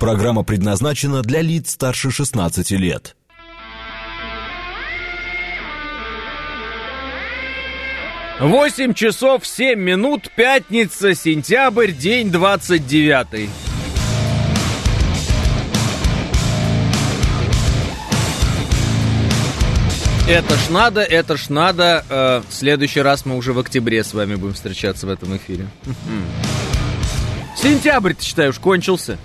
Программа предназначена для лиц старше 16 лет. Восемь часов 7 минут, пятница, сентябрь, день 29. Это ж надо. В следующий раз мы уже в октябре с вами будем встречаться в этом эфире. Сентябрь, ты считаешь, кончился?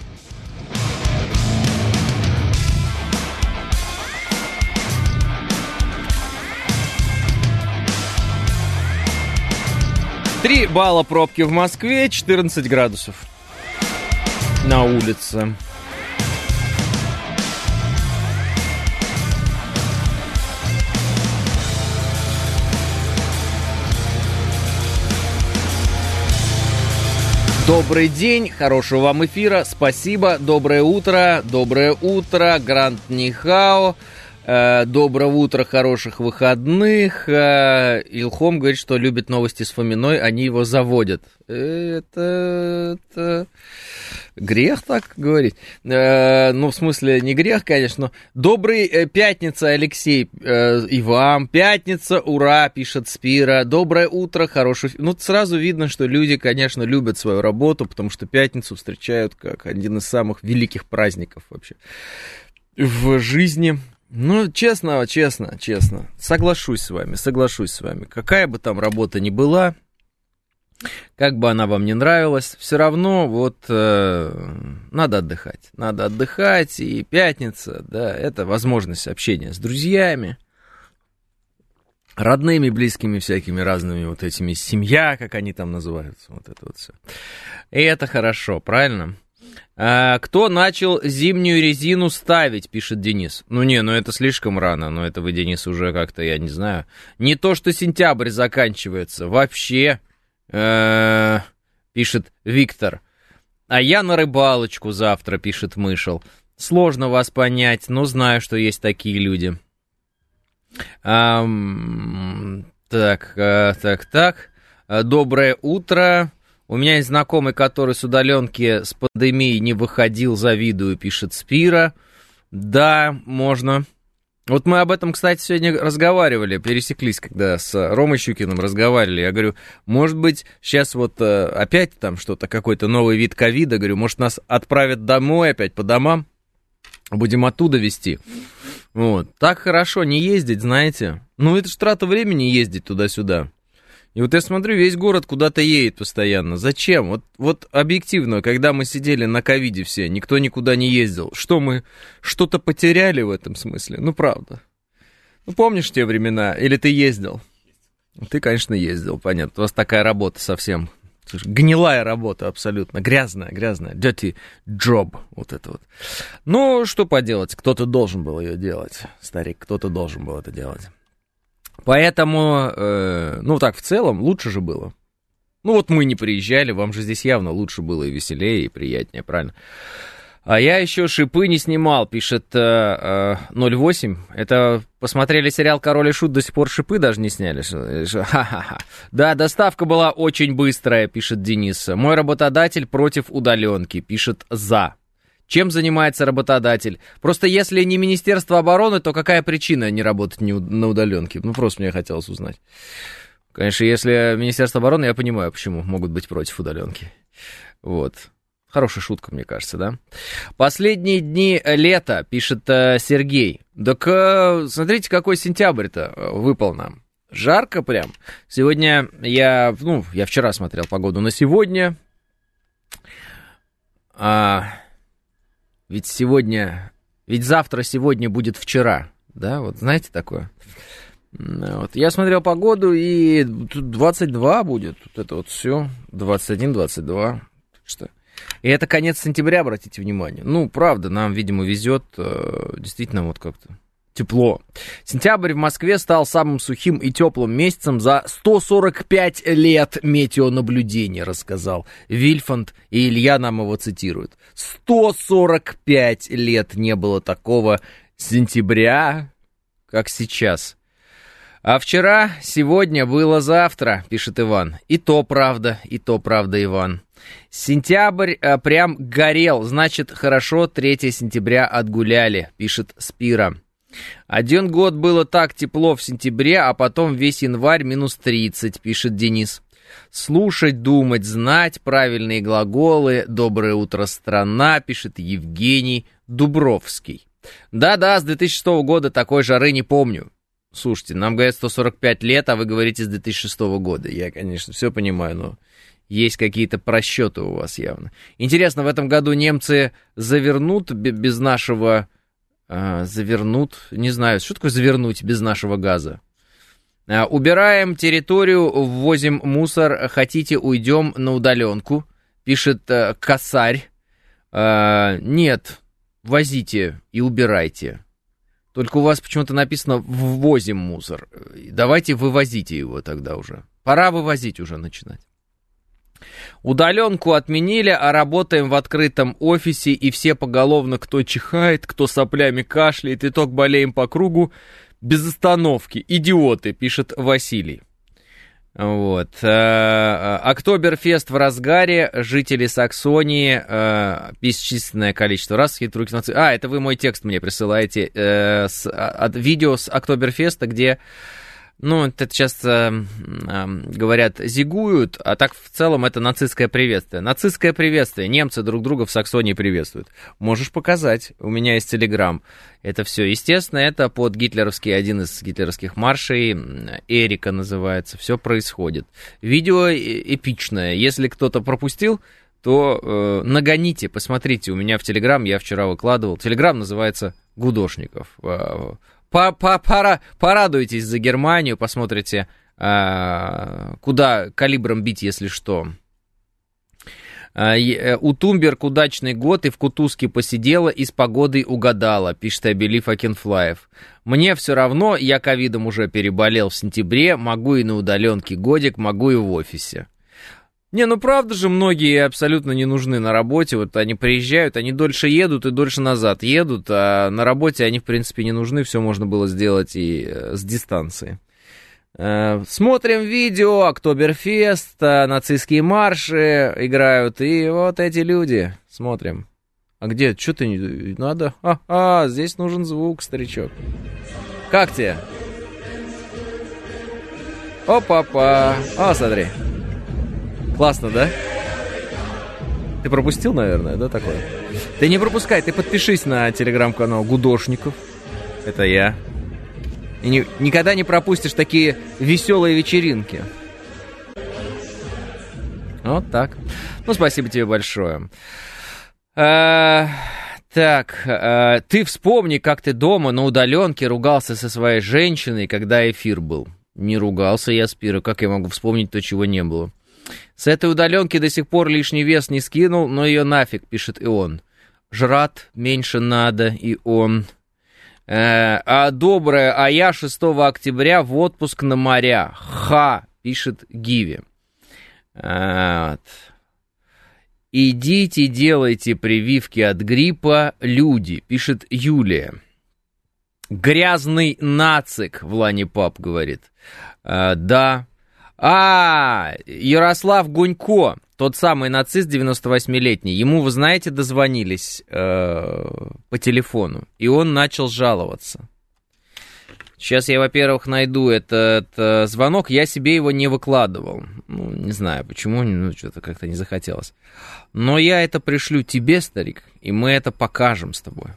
Три балла пробки в Москве, 14 градусов на улице. Добрый день, хорошего вам эфира, спасибо, доброе утро, Гранд Нихао. Доброе утро, хороших выходных. Илхом говорит, что любит новости с Фоминой, они его заводят. Это грех так говорить. Ну, в смысле, не грех, конечно. Добрый пятница, Алексей, и вам. Пятница, ура, пишет Спира. Доброе утро, хорошего... Ну, сразу видно, что люди, конечно, любят свою работу, потому что пятницу встречают как один из самых великих праздников вообще в жизни. Ну, честно, соглашусь с вами. Какая бы там работа ни была, как бы она вам ни нравилась, все равно вот надо отдыхать, и пятница, да, это возможность общения с друзьями, родными, близкими, всякими разными вот этими, семья, как они там называются, вот это вот все. И это хорошо, правильно? Кто начал зимнюю резину ставить, пишет Денис. Ну это слишком рано, но это вы, Денис, уже как-то, я не знаю. Не то, что сентябрь заканчивается, вообще, пишет Виктор. А я на рыбалочку завтра, пишет Мышел. Сложно вас понять, но знаю, что есть такие люди. Так. Доброе утро. У меня есть знакомый, который с удаленки с пандемией не выходил, завидую, пишет Спира. Да, можно. Вот мы об этом, кстати, сегодня разговаривали, пересеклись, когда с Ромой Щукиным разговаривали. Я говорю, может быть, сейчас вот опять там что-то, какой-то новый вид ковида. Говорю, может, нас отправят домой опять по домам, будем оттуда вести. Вот. Так хорошо не ездить, знаете. Ну, это ж трата времени ездить туда-сюда. И вот я смотрю, весь город куда-то едет постоянно. Зачем? Вот объективно, когда мы сидели на ковиде все, никто никуда не ездил. Что мы что-то потеряли в этом смысле? Ну, правда. Ну, помнишь те времена? Или ты ездил? Ты, конечно, ездил, понятно. У вас такая работа совсем. Слушай, гнилая работа абсолютно. Грязная. Dirty job. Вот это вот. Ну, что поделать? Кто-то должен был ее делать. Старик, кто-то должен был это делать. Поэтому, в целом, лучше же было. Ну, вот мы не приезжали, вам же здесь явно лучше было и веселее, и приятнее, правильно? А я еще шипы не снимал, пишет 08. Это посмотрели сериал «Король и Шут», до сих пор шипы даже не сняли. Ха-ха-ха. Да, доставка была очень быстрая, пишет Денис. Мой работодатель против удаленки, пишет «За». Чем занимается работодатель? Просто если не Министерство обороны, то какая причина не работать на удаленке? Ну, просто мне хотелось узнать. Конечно, если Министерство обороны, я понимаю, почему могут быть против удаленки. Вот. Хорошая шутка, мне кажется, да? Последние дни лета, пишет Сергей. Так смотрите, какой сентябрь-то выпал нам. Жарко прям. Сегодня я вчера смотрел погоду на сегодня. Ведь завтра сегодня будет вчера, да, вот знаете такое? Вот. Я смотрел погоду, и 22 будет, вот это вот все, 21-22, что? И это конец сентября, обратите внимание. Ну, правда, нам, видимо, везет, действительно, вот как-то тепло. Сентябрь в Москве стал самым сухим и теплым месяцем за 145 лет метеонаблюдения, рассказал Вильфанд, и Илья нам его цитирует. 145 лет не было такого сентября, как сейчас. А вчера, сегодня было завтра, пишет Иван. И то правда, Иван. Сентябрь прям горел, значит, хорошо 3 сентября отгуляли, пишет Спира. Один год было так тепло в сентябре, а потом весь январь -30, пишет Денис. Слушать, думать, знать, правильные глаголы, доброе утро, страна, пишет Евгений Дубровский. Да-да, с 2006 года такой жары не помню. Слушайте, нам говорят 145 лет, а вы говорите с 2006 года. Я, конечно, все понимаю, но есть какие-то просчеты у вас явно. Интересно, в этом году немцы завернут без нашего... завернут, не знаю, что такое завернуть без нашего газа? Убираем территорию, ввозим мусор, хотите, уйдем на удаленку, пишет Косарь. Нет, возите и убирайте. Только у вас почему-то написано «ввозим мусор». Давайте вывозите его тогда уже. Пора вывозить уже начинать. Удаленку отменили, а работаем в открытом офисе, и все поголовно, кто чихает, кто соплями кашляет, итог болеем по кругу без остановки. Идиоты, пишет Василий. Вот. Октоберфест в разгаре, жители Саксонии, бесчисленное количество раз хитруют нации. Это вы мой текст мне присылаете от видео с Октоберфеста, где... Ну, это сейчас говорят, зигуют, а так в целом это нацистское приветствие. Нацистское приветствие. Немцы друг друга в Саксонии приветствуют. Можешь показать. У меня есть телеграм. Это все, естественно, это под гитлеровский, один из гитлеровских маршей, Эрика называется. Все происходит. Видео эпичное. Если кто-то пропустил, то нагоните, посмотрите. У меня в телеграм, я вчера выкладывал. Телеграм называется «Гудошников». Порадуйтесь за Германию, посмотрите, куда калибром бить, если что. У Тумберг удачный год и в кутузке посидела и с погодой угадала, пишет Абелиф Акинфлаев. Мне все равно, я ковидом уже переболел в сентябре, могу и на удаленке годик, могу и в офисе. Не, ну правда же, многие абсолютно не нужны на работе, вот они приезжают, они дольше едут и дольше назад едут, а на работе они, в принципе, не нужны, все можно было сделать и с дистанции. Смотрим видео, Октоберфест, нацистские марши играют, и вот эти люди, смотрим. А где, что ты не надо? Здесь нужен звук, старичок. Как тебе? Опа-па, смотри. Классно, да? Ты пропустил, наверное, да, такое? Ты не пропускай, ты подпишись на телеграм-канал Гудошников. Это я. И никогда не пропустишь такие веселые вечеринки. Вот так. Ну, спасибо тебе большое. Так, ты вспомни, как ты дома на удаленке ругался со своей женщиной, когда эфир был. Не ругался я, Спира, как я могу вспомнить то, чего не было? С этой удаленки до сих пор лишний вес не скинул, но ее нафиг, пишет и он. Жрат меньше надо, и он. Доброе, а я 6 октября в отпуск на моря. Ха, пишет Гиви. Идите, делайте прививки от гриппа, люди, пишет Юлия. Грязный нацик, Влани Пап говорит. Да. Ярослав Гунько, тот самый нацист 98-летний, ему, вы знаете, дозвонились по телефону, и он начал жаловаться. Сейчас я, во-первых, найду этот звонок, я себе его не выкладывал. Ну, не знаю, почему, что-то как-то не захотелось. Но я это пришлю тебе, старик, и мы это покажем с тобой.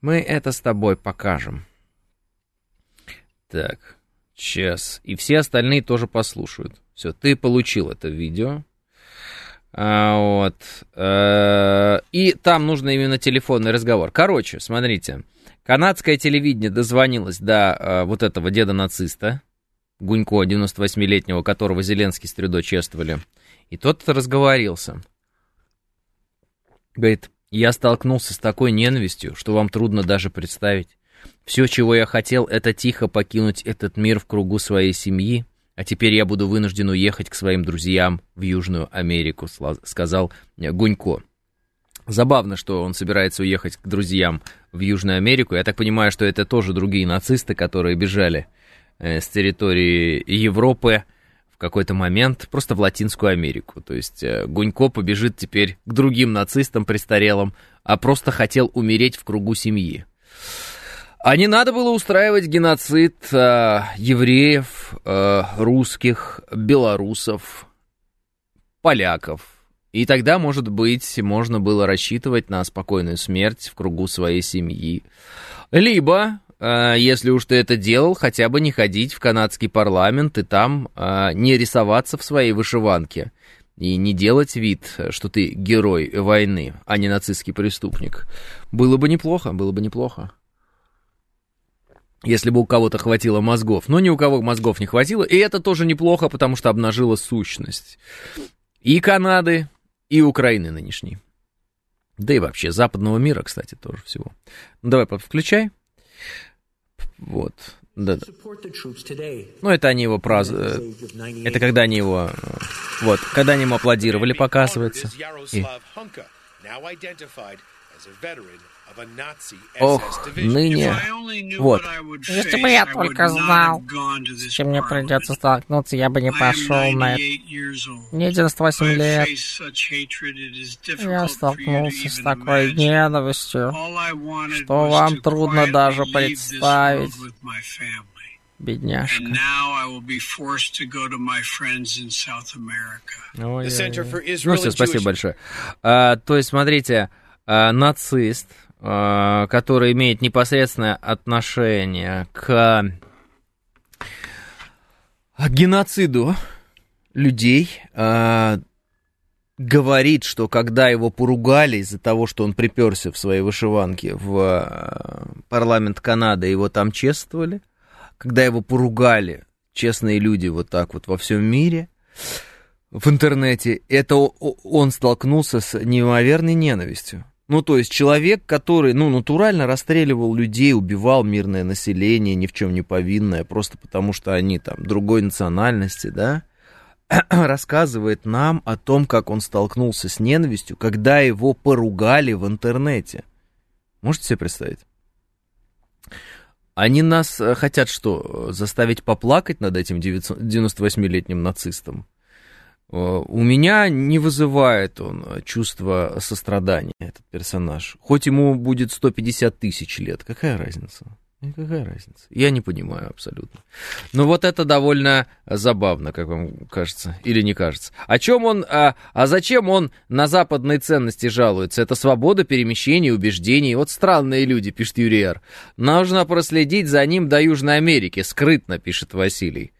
Мы это с тобой покажем. Так... Сейчас. И все остальные тоже послушают. Все, ты получил это видео. И там нужен именно телефонный разговор. Короче, смотрите. Канадское телевидение дозвонилось до вот этого деда-нациста, Гунько, 98-летнего, которого Зеленский с Трюдо чествовали. И тот разговорился. Говорит, я столкнулся с такой ненавистью, что вам трудно даже представить. Все, чего я хотел, это тихо покинуть этот мир в кругу своей семьи, а теперь я буду вынужден уехать к своим друзьям в Южную Америку, сказал Гунько. Забавно, что он собирается уехать к друзьям в Южную Америку. Я так понимаю, что это тоже другие нацисты, которые бежали с территории Европы в какой-то момент просто в Латинскую Америку. То есть Гунько побежит теперь к другим нацистам престарелым, а просто хотел умереть в кругу семьи. А не надо было устраивать геноцид евреев, русских, белорусов, поляков. И тогда, может быть, можно было рассчитывать на спокойную смерть в кругу своей семьи. Либо, если уж ты это делал, хотя бы не ходить в канадский парламент и там не рисоваться в своей вышиванке. И не делать вид, что ты герой войны, а не нацистский преступник. Было бы неплохо, было бы неплохо. Если бы у кого-то хватило мозгов. Но ни у кого мозгов не хватило. И это тоже неплохо, потому что обнажило сущность и Канады, и Украины нынешней. Да и вообще западного мира, кстати, тоже всего. Ну, давай, пап, включай. Вот. Да-да. Ну, это они его это когда они его... Вот, когда они ему аплодировали, показывается. И... Ох, ныне... Вот. Если бы я только знал, с чем мне придется столкнуться, я бы не пошел на это. Мне 98 лет. Я столкнулся с такой ненавистью, что вам трудно даже представить. Бедняжка. Ну все, спасибо большое. То есть, смотрите, нацист, который имеет непосредственное отношение к геноциду людей, говорит, что когда его поругали из-за того, что он приперся в своей вышиванке в парламент Канады, его там чествовали, когда его поругали честные люди вот так вот во всем мире, в интернете, это он столкнулся с неимоверной ненавистью. Ну, то есть человек, который, натурально расстреливал людей, убивал мирное население, ни в чем не повинное, просто потому что они там другой национальности, да, рассказывает нам о том, как он столкнулся с ненавистью, когда его поругали в интернете. Можете себе представить? Они нас хотят что, заставить поплакать над этим 98-летним нацистом? У меня не вызывает он чувство сострадания, этот персонаж. Хоть ему будет 150 тысяч лет, какая разница? Какая разница? Я не понимаю абсолютно. Но вот это довольно забавно, как вам кажется, или не кажется. О чем он, зачем он на западные ценности жалуется? Это свобода перемещения, убеждений. Вот странные люди, пишет Юрий Р. Нужно проследить за ним до Южной Америки, скрытно, пишет Василий.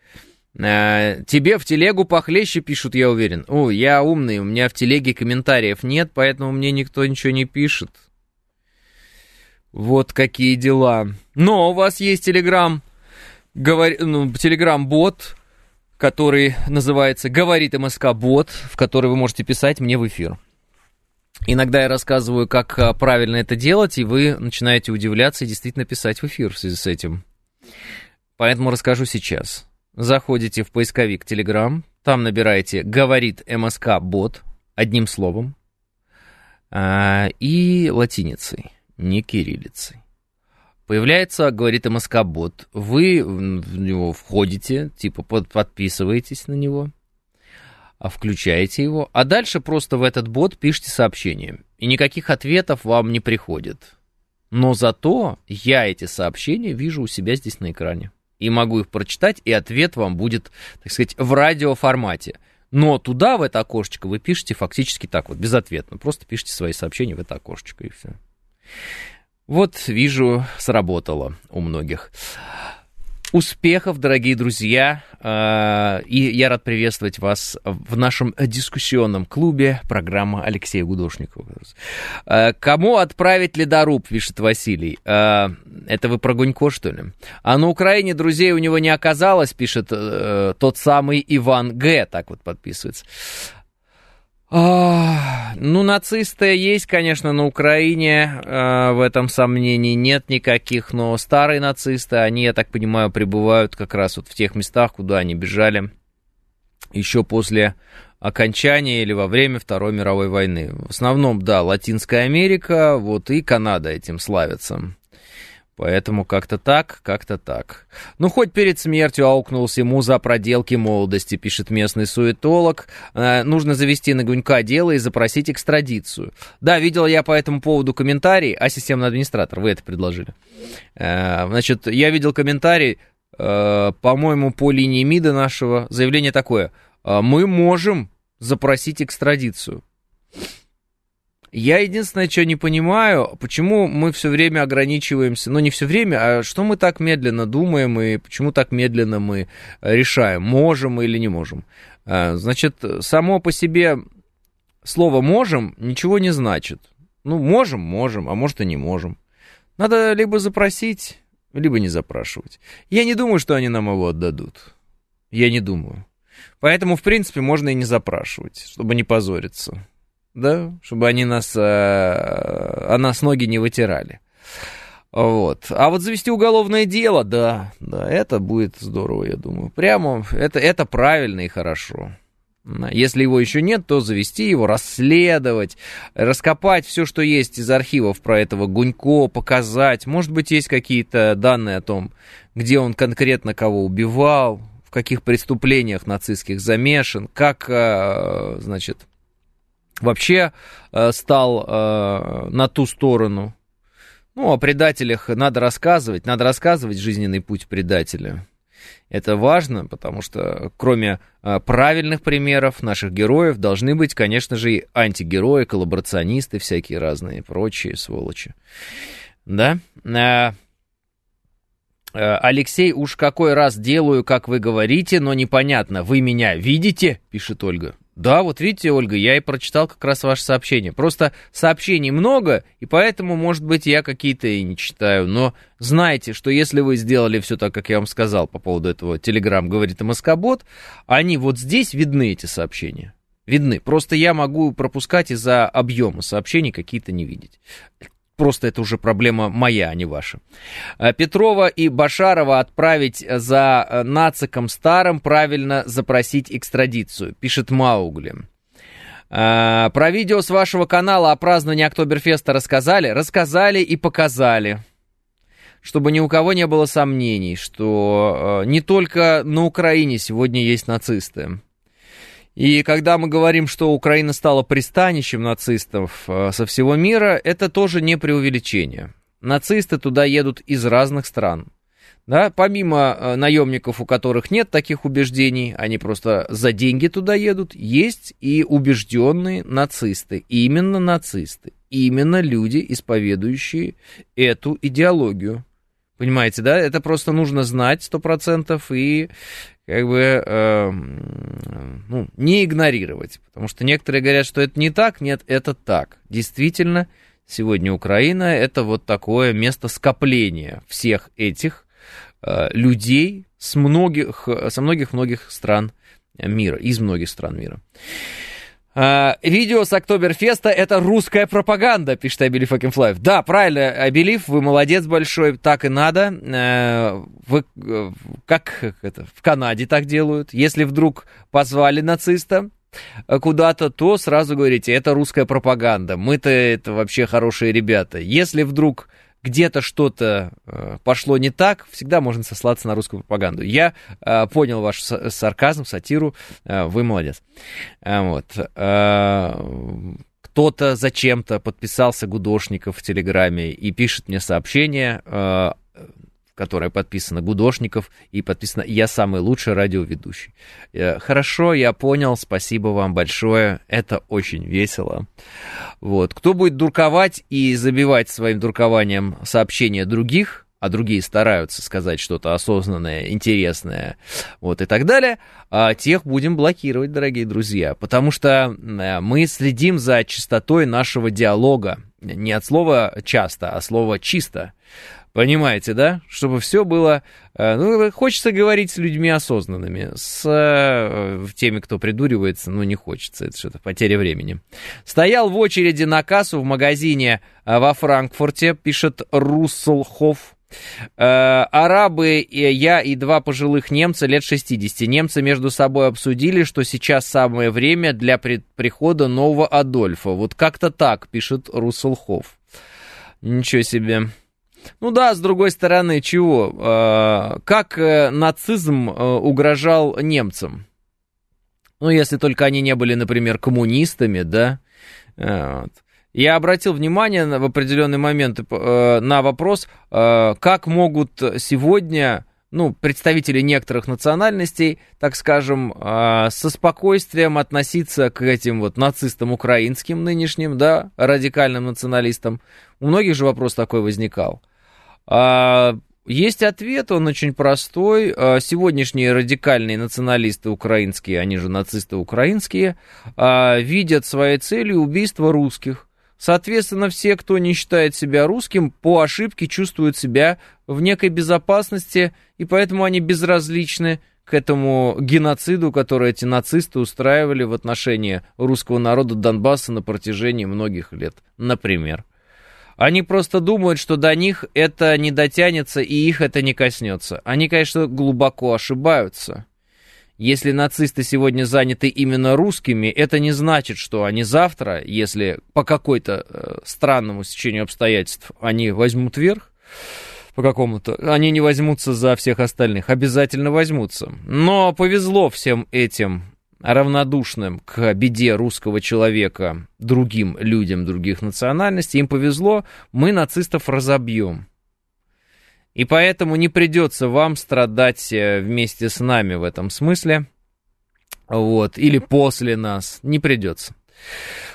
Тебе в телегу похлеще пишут, я уверен. О, я умный, у меня в телеге комментариев нет, поэтому мне никто ничего не пишет. Вот какие дела. Но у вас есть телеграм-бот, который называется «Говорит МСК-бот», в который вы можете писать мне в эфир. Иногда я рассказываю, как правильно это делать, и вы начинаете удивляться и действительно писать в эфир в связи с этим. Поэтому расскажу сейчас. Заходите в поисковик Telegram, там набираете «Говорит МСК-бот» одним словом и латиницей, не кириллицей. Появляется «Говорит МСК-бот». Вы в него входите, типа подписываетесь на него, включаете его, а дальше просто в этот бот пишите сообщение. И никаких ответов вам не приходит. Но зато я эти сообщения вижу у себя здесь на экране. И могу их прочитать, и ответ вам будет, так сказать, в радиоформате. Но туда, в это окошечко, вы пишете фактически так вот, безответно. Просто пишите свои сообщения в это окошечко, и все. Вот, вижу, сработало у многих. Успехов, дорогие друзья. И я рад приветствовать вас в нашем дискуссионном клубе программы Алексея Гудошникова. Кому отправить ледоруб, пишет Василий. Это вы про Гунько, что ли? А на Украине друзей у него не оказалось, пишет тот самый Иван Г. Так вот подписывается. Нацисты есть, конечно, на Украине, в этом сомнений нет никаких, но старые нацисты, они, я так понимаю, пребывают как раз вот в тех местах, куда они бежали еще после окончания или во время Второй мировой войны. В основном, да, Латинская Америка, вот и Канада этим славится. Поэтому как-то так, как-то так. Ну, хоть перед смертью аукнулся ему за проделки молодости, пишет местный суетолог. Нужно завести на Гунька дело и запросить экстрадицию. Да, видел я по этому поводу комментарий. А, системный администратор, вы это предложили. Значит, я видел комментарий, по-моему, по линии МИДа нашего. Заявление такое. Мы можем запросить экстрадицию. Я единственное, что не понимаю, почему мы все время ограничиваемся, ну не все время, а что мы так медленно думаем и почему так медленно мы решаем, можем мы или не можем. Значит, само по себе слово «можем» ничего не значит. Ну, можем, можем, а может и не можем. Надо либо запросить, либо не запрашивать. Я не думаю, что они нам его отдадут. Я не думаю. Поэтому, в принципе, можно и не запрашивать, чтобы не позориться. Да, чтобы они нас, нас ноги не вытирали. Вот. А вот завести уголовное дело, да, да, это будет здорово, я думаю. Прямо это правильно и хорошо. Если его еще нет, то завести его, расследовать, раскопать все, что есть из архивов про этого Гунько, показать. Может быть, есть какие-то данные о том, где он конкретно кого убивал, в каких преступлениях нацистских замешан, как, значит... вообще стал на ту сторону. Ну, о предателях надо рассказывать жизненный путь предателя. Это важно, потому что кроме правильных примеров наших героев должны быть, конечно же, и антигерои, коллаборационисты всякие разные, прочие сволочи. Да? Алексей, уж какой раз делаю, как вы говорите, но непонятно, вы меня видите, пишет Ольга. Да, вот видите, Ольга, я и прочитал как раз ваше сообщение. Просто сообщений много, и поэтому, может быть, я какие-то и не читаю. Но знайте, что если вы сделали все так, как я вам сказал по поводу этого Telegram, говорит Москобот, они вот здесь видны, эти сообщения. Видны. Просто я могу пропускать из-за объема сообщений какие-то не видеть. Просто это уже проблема моя, а не ваша. Петрова и Башарова отправить за нациком старым, правильно запросить экстрадицию, пишет Маугли. Про видео с вашего канала о праздновании Октоберфеста рассказали? Рассказали и показали. Чтобы ни у кого не было сомнений, что не только на Украине сегодня есть нацисты. И когда мы говорим, что Украина стала пристанищем нацистов со всего мира, это тоже не преувеличение. Нацисты туда едут из разных стран. Да? Помимо наемников, у которых нет таких убеждений, они просто за деньги туда едут, есть и убежденные нацисты. Именно нацисты. Именно люди, исповедующие эту идеологию. Понимаете, да? Это просто нужно знать 100% и как бы не игнорировать. Потому что некоторые говорят, что это не так. Нет, это так. Действительно, сегодня Украина — это вот такое место скопления всех этих людей со многих-многих стран мира, из многих стран мира. Видео с Октоберфеста — это русская пропаганда, пишет I Believe Fucking Life. Да, правильно, I Believe, вы молодец большой, так и надо. Вы, как это, в Канаде так делают. Если вдруг позвали нациста куда-то, то сразу говорите, это русская пропаганда. Мы-то это вообще хорошие ребята. Если вдруг где-то что-то пошло не так, всегда можно сослаться на русскую пропаганду. Я понял ваш сарказм, сатиру, вы молодец. Вот. Кто-то зачем-то подписался Гудошников в Телеграме и пишет мне сообщение, которое подписано Гудошников и подписано «Я самый лучший радиоведущий». Хорошо, я понял, спасибо вам большое, это очень весело. Вот. Кто будет дурковать и забивать своим дуркованием сообщения других, а другие стараются сказать что-то осознанное, интересное, вот и так далее, тех будем блокировать, дорогие друзья, потому что мы следим за чистотой нашего диалога. Не от слова «часто», а слова «чисто». Понимаете, да? Чтобы все было... Ну, хочется говорить с людьми осознанными. С теми, кто придуривается, ну, не хочется. Это что-то потеря времени. Стоял в очереди на кассу в магазине во Франкфурте, пишет Русселхоф. Арабы, я и два пожилых немца лет 60. Немцы между собой обсудили, что сейчас самое время для прихода нового Адольфа. Вот как-то так, пишет Русселхоф. Ничего себе... Ну да, с другой стороны, чего? Как нацизм угрожал немцам? Ну, если только они не были, например, коммунистами, да? Вот. Я обратил внимание в определенный момент на вопрос, как могут сегодня... ну, представители некоторых национальностей, так скажем, со спокойствием относиться к этим вот нацистам украинским нынешним, да, радикальным националистам. У многих же вопрос такой возникал. Есть ответ, он очень простой. Сегодняшние радикальные националисты украинские, они же нацисты украинские, видят своей целью убийство русских. Соответственно, все, кто не считает себя русским, по ошибке чувствуют себя в некой безопасности, и поэтому они безразличны к этому геноциду, который эти нацисты устраивали в отношении русского народа Донбасса на протяжении многих лет, например. Они просто думают, что до них это не дотянется, и их это не коснется. Они, конечно, глубоко ошибаются. Если нацисты сегодня заняты именно русскими, это не значит, что они завтра, если по какой-то странному стечению обстоятельств они возьмут верх, по какому-то, они не возьмутся за всех остальных, обязательно возьмутся. Но повезло всем этим равнодушным к беде русского человека другим людям, других национальностей, им повезло, мы нацистов разобьем. И поэтому не придется вам страдать вместе с нами в этом смысле, вот, или после нас, не придется.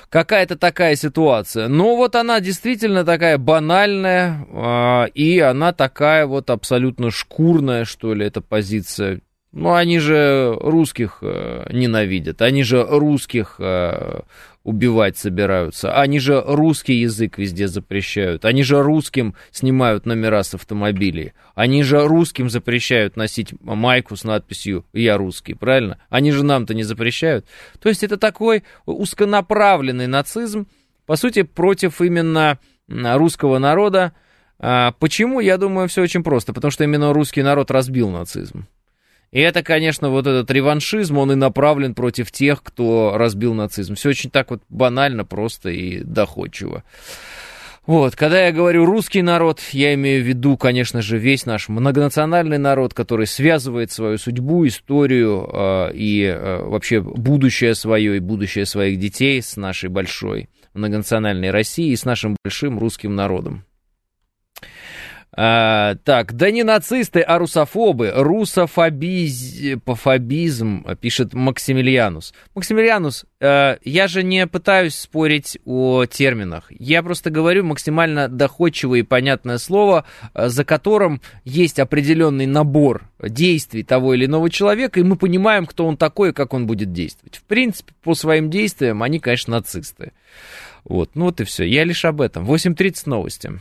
Какая-то такая ситуация, но вот она действительно такая банальная, и она такая вот абсолютно шкурная, что ли, эта позиция. Ну, они же русских ненавидят, они же русских убивать собираются, они же русский язык везде запрещают, они же русским снимают номера с автомобилей, они же русским запрещают носить майку с надписью «Я русский», правильно? Они же нам-то не запрещают. То есть это такой узконаправленный нацизм, по сути, против именно русского народа. Почему? Я думаю, все очень просто, потому что именно русский народ разбил нацизм. И это, конечно, вот этот реваншизм, он и направлен против тех, кто разбил нацизм. Все очень так вот банально, просто и доходчиво. Вот, когда я говорю «русский народ», я имею в виду, конечно же, весь наш многонациональный народ, который связывает свою судьбу, историю и вообще будущее свое и будущее своих детей с нашей большой многонациональной Россией и с нашим большим русским народом. Так, да не нацисты, а русофобы, русофобизм, пишет Максимилианус. Максимилианус, я же не пытаюсь спорить о терминах, я просто говорю максимально доходчивое и понятное слово, за которым есть определенный набор действий того или иного человека, и мы понимаем, кто он такой и как он будет действовать. В принципе, по своим действиям они, конечно, нацисты. Вот, ну вот и все, я лишь об этом. 8:30 новости.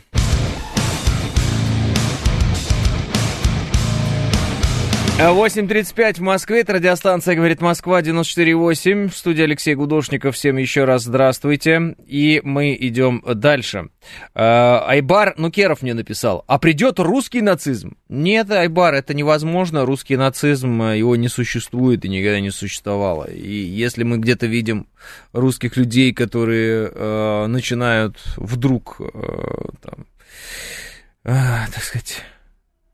А 8:35 в Москве, это радиостанция «Говорит Москва», 94.8, в студии Алексей Гудошников, всем еще раз здравствуйте, и мы идем дальше. Айбар Нукеров мне написал, а придет русский нацизм? Нет, Айбар, это невозможно, русский нацизм, его не существует и никогда не существовало, и если мы где-то видим русских людей, которые начинают вдруг, там, так сказать...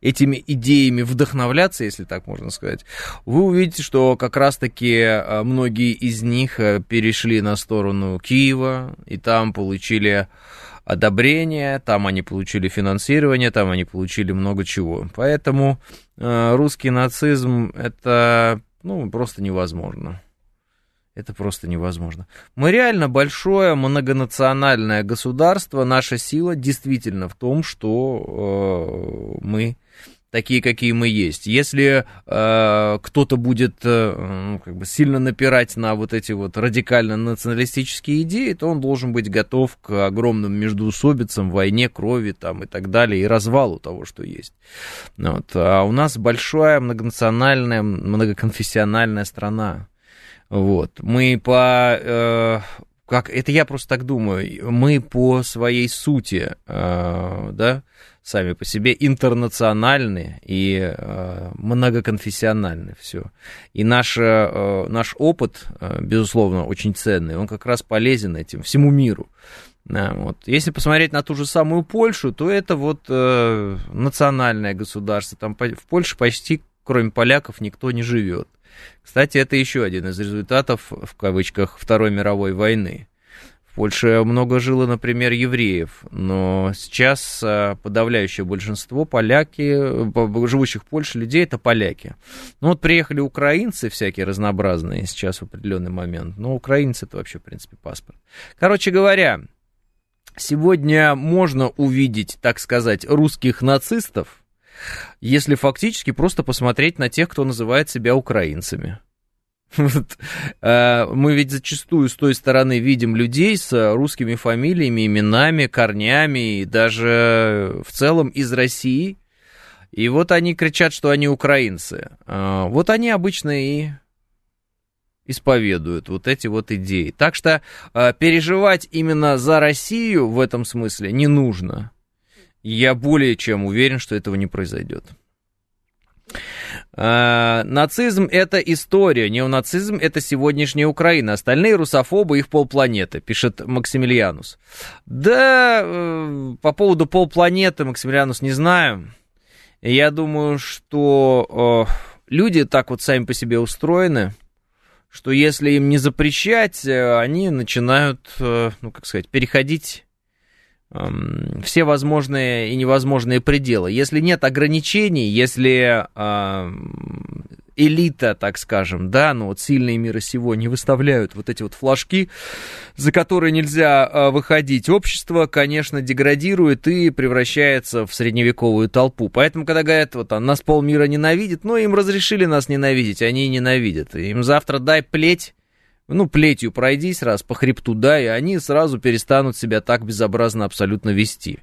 этими идеями вдохновляться, если так можно сказать, вы увидите, что как раз-таки многие из них перешли на сторону Киева, и там получили одобрение, там они получили финансирование, там они получили много чего. Поэтому русский нацизм – это, ну, просто невозможно. Это просто невозможно. Мы реально большое многонациональное государство. Наша сила действительно в том, что мы такие, какие мы есть. Если кто-то будет как бы сильно напирать на вот эти вот радикально-националистические идеи, то он должен быть готов к огромным междоусобицам, войне, крови там, и так далее, и развалу того, что есть. Вот. А у нас большая многонациональная, многоконфессиональная страна. Вот, мы по, как, это я просто так думаю, мы по своей сути, да, сами по себе интернациональны и многоконфессиональны, все. И наш опыт, безусловно, очень ценный, он как раз полезен этим всему миру. Вот. Если посмотреть на ту же самую Польшу, то это вот национальное государство. Там в Польше почти, кроме поляков, никто не живет. Кстати, это еще один из результатов, в кавычках, Второй мировой войны. В Польше много жило, например, евреев, но сейчас подавляющее большинство живущих в Польше людей, это поляки. Ну вот приехали украинцы всякие разнообразные сейчас в определенный момент, но украинцы это вообще, в принципе, паспорт. Короче говоря, сегодня можно увидеть, так сказать, русских нацистов, если фактически просто посмотреть на тех, кто называет себя украинцами. Вот. Мы ведь зачастую с той стороны видим людей с русскими фамилиями, именами, корнями, и даже в целом из России. И вот они кричат, что они украинцы. Вот они обычно и исповедуют вот эти вот идеи. Так что переживать именно за Россию в этом смысле не нужно. Я более чем уверен, что этого не произойдет. Нацизм — это история, неонацизм — это сегодняшняя Украина. Остальные русофобы, их полпланеты, пишет Максимилианус. Да, по поводу полпланеты, Максимилианус, не знаю. Я думаю, что люди так вот сами по себе устроены, что если им не запрещать, они начинают, ну, как сказать, переходить все возможные и невозможные пределы. Если нет ограничений, если элита, так скажем, да, ну вот сильные мира сего не выставляют вот эти вот флажки, за которые нельзя выходить, общество, конечно, деградирует и превращается в средневековую толпу. Поэтому, когда говорят, вот нас полмира ненавидит, ну им разрешили нас ненавидеть, они и ненавидят. Им завтра дай плеть, ну, плетью пройдись раз по хребту, да, и они сразу перестанут себя так безобразно абсолютно вести.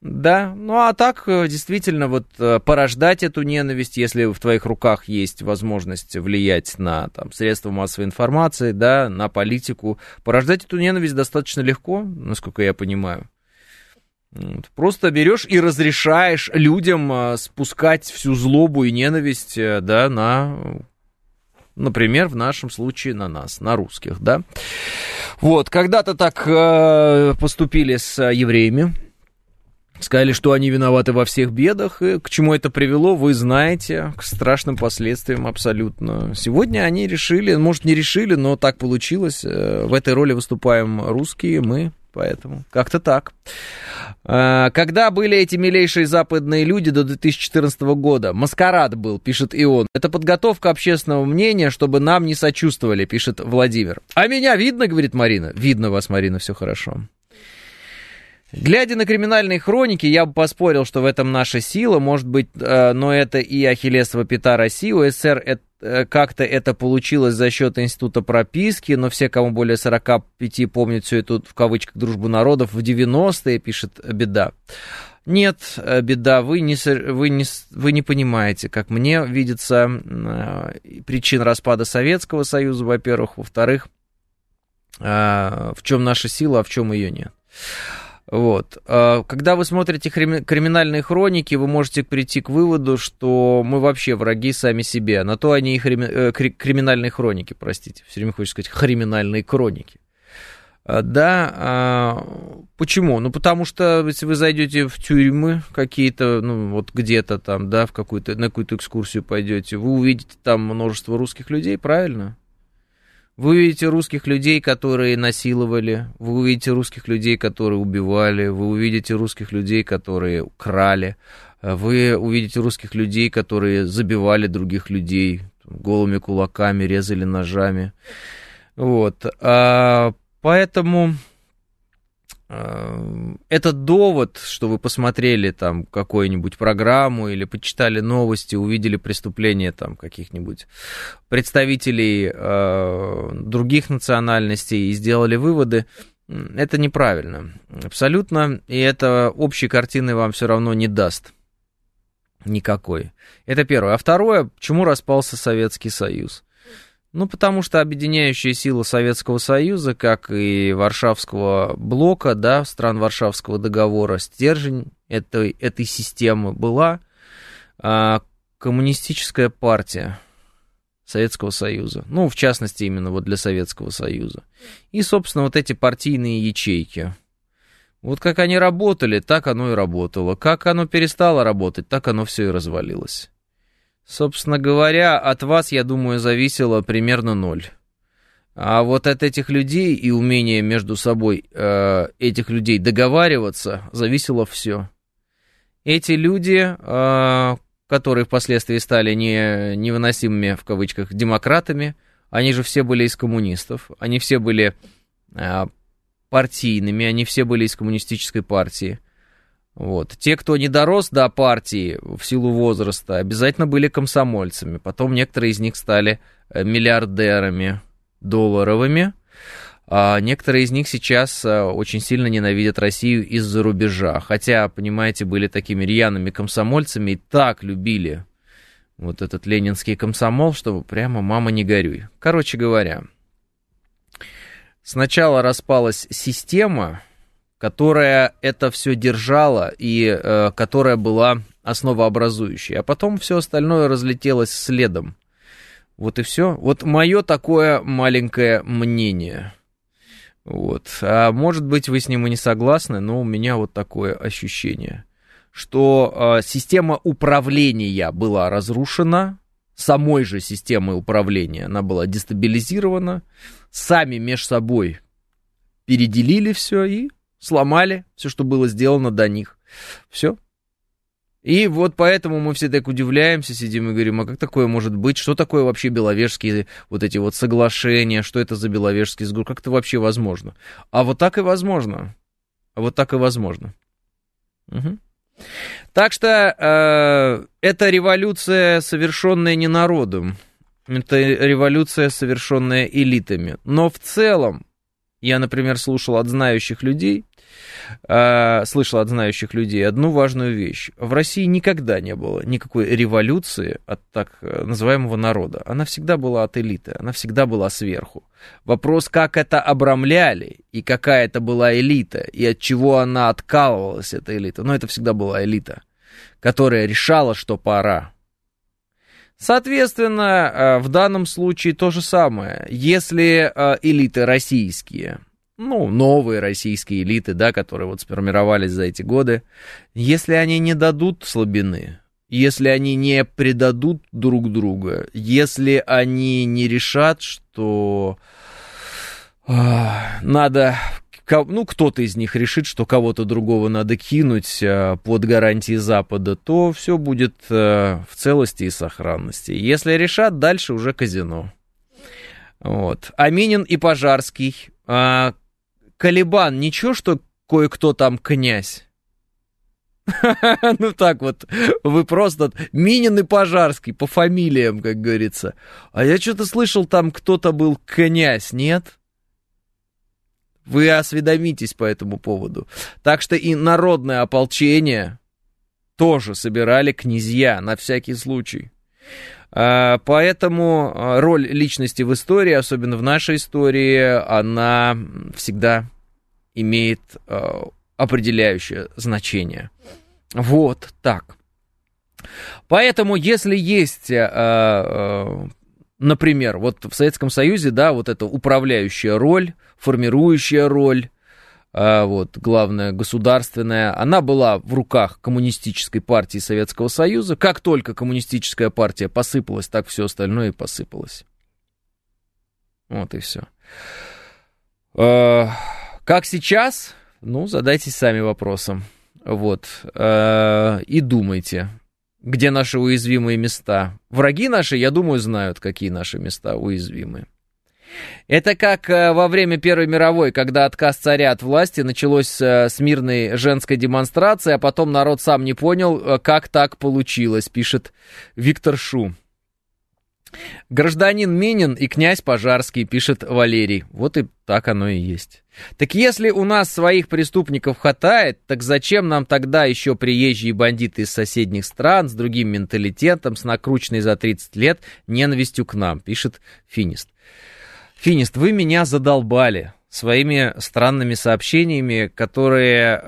Да, ну, а так, действительно, вот порождать эту ненависть, если в твоих руках есть возможность влиять на там, средства массовой информации, да, на политику, порождать эту ненависть достаточно легко, насколько я понимаю. Просто берешь и разрешаешь людям спускать всю злобу и ненависть, да, на... Например, в нашем случае на нас, на русских, да. Вот, когда-то так поступили с евреями. Сказали, что они виноваты во всех бедах. И к чему это привело, вы знаете, к страшным последствиям абсолютно. Сегодня они решили, может, не решили, но так получилось. В этой роли выступаем русские, мы... Поэтому как-то так. Когда были эти милейшие западные люди до 2014 года? Маскарад был, пишет Ион. Это подготовка общественного мнения, чтобы нам не сочувствовали, пишет Владимир. А меня видно, говорит Марина? Видно вас, Марина, все хорошо. Глядя на криминальные хроники, я бы поспорил, что в этом наша сила, может быть, но это и ахиллесова пята России, у СССР как-то это получилось за счет института прописки, но все, кому более 45, помнят всю эту, в кавычках, дружбу народов в 90-е, пишет Беда. Нет, Беда, вы не понимаете, как мне видится, причин распада Советского Союза, во-первых, во-вторых, в чем наша сила, а в чем ее нет. Вот. Когда вы смотрите криминальные хроники, вы можете прийти к выводу, что мы вообще враги сами себе. На то они и криминальные хроники, простите. Все время хочется сказать криминальные хроники. Да, почему? Ну, потому что если вы зайдете в тюрьмы какие-то, ну, вот где-то там, да, на какую-то экскурсию пойдете, вы увидите там множество русских людей, правильно? Вы увидите русских людей, которые насиловали, вы увидите русских людей, которые убивали, вы увидите русских людей, которые крали, вы увидите русских людей, которые забивали других людей голыми кулаками, резали ножами. Вот. Поэтому этот довод, что вы посмотрели там какую-нибудь программу или почитали новости, увидели преступления там каких-нибудь представителей других национальностей и сделали выводы, это неправильно абсолютно, и это общей картины вам все равно не даст никакой. Это первое. А второе, почему распался Советский Союз? Ну, потому что объединяющая сила Советского Союза, как и Варшавского блока, да, стран Варшавского договора, стержень этой системы была коммунистическая партия Советского Союза. Ну, в частности, именно вот для Советского Союза. И, собственно, вот эти партийные ячейки. Вот как они работали, так оно и работало. Как оно перестало работать, так оно все и развалилось. Собственно говоря, от вас, я думаю, зависело примерно 0. А вот от этих людей и умение между собой этих людей договариваться зависело все. Эти люди, которые впоследствии стали невыносимыми, в кавычках, демократами, они же все были из коммунистов, они все были... партийными, они все были из коммунистической партии. Вот. Те, кто не дорос до партии в силу возраста, обязательно были комсомольцами. Потом некоторые из них стали миллиардерами долларовыми. А некоторые из них сейчас очень сильно ненавидят Россию из-за рубежа. Хотя, понимаете, были такими рьяными комсомольцами и так любили вот этот ленинский комсомол, что прямо мама не горюй. Короче говоря... Сначала распалась система, которая это все держала и которая была основообразующей, а потом все остальное разлетелось следом. Вот и все. Вот мое такое маленькое мнение. Вот. А может быть, вы с ним и не согласны, но у меня вот такое ощущение, что система управления была разрушена, самой же системой управления она была дестабилизирована, сами между собой переделили все и сломали все, что было сделано до них. Все. И вот поэтому мы все так удивляемся, сидим и говорим, а как такое может быть? Что такое вообще Беловежские вот эти вот соглашения? Что это за Беловежский сговор? Как это вообще возможно? А вот так и возможно. А вот так и возможно. Угу. Так что это революция, совершенная не народом. Это революция, совершенная элитами. Но в целом, я, например, слышал от знающих людей одну важную вещь. В России никогда не было никакой революции от так называемого народа. Она всегда была от элиты, она всегда была сверху. Вопрос, как это обрамляли, и какая это была элита, и от чего она откалывалась, эта элита. Но это всегда была элита, которая решала, что пора. Соответственно, в данном случае то же самое. Если элиты российские, ну, новые российские элиты, да, которые вот сформировались за эти годы, если они не дадут слабины, если они не предадут друг друга, если они не решат, что надо... Ну, кто-то из них решит, что кого-то другого надо кинуть под гарантии Запада, то все будет в целости и сохранности. Если решат, дальше уже казино. Вот. Аминин и Пожарский. Колебан, ничего, что кое-кто там князь? Ну, так вот, вы просто... Минин и Пожарский, по фамилиям, как говорится. А я что-то слышал, там кто-то был князь, нет? Вы осведомитесь по этому поводу. Так что и народное ополчение тоже собирали князья на всякий случай. Поэтому роль личности в истории, особенно в нашей истории, она всегда имеет определяющее значение. Вот так. Поэтому, если есть... Например, вот в Советском Союзе, да, вот эта управляющая роль, формирующая роль, вот, главная государственная, она была в руках Коммунистической партии Советского Союза. Как только Коммунистическая партия посыпалась, так все остальное и посыпалось. Вот и все. Как сейчас? Ну, задайтесь сами вопросом. Вот. И думайте. Где наши уязвимые места? Враги наши, я думаю, знают, какие наши места уязвимы. Это как во время Первой мировой, когда отказ царя от власти началось с мирной женской демонстрации, а потом народ сам не понял, как так получилось, пишет Виктор Шу. Гражданин Минин и князь Пожарский, пишет Валерий. Вот и так оно и есть. Так если у нас своих преступников хватает, так зачем нам тогда еще приезжие бандиты из соседних стран с другим менталитетом, с накрученной за 30 лет ненавистью к нам, пишет Финист. Финист, вы меня задолбали своими странными сообщениями, которые,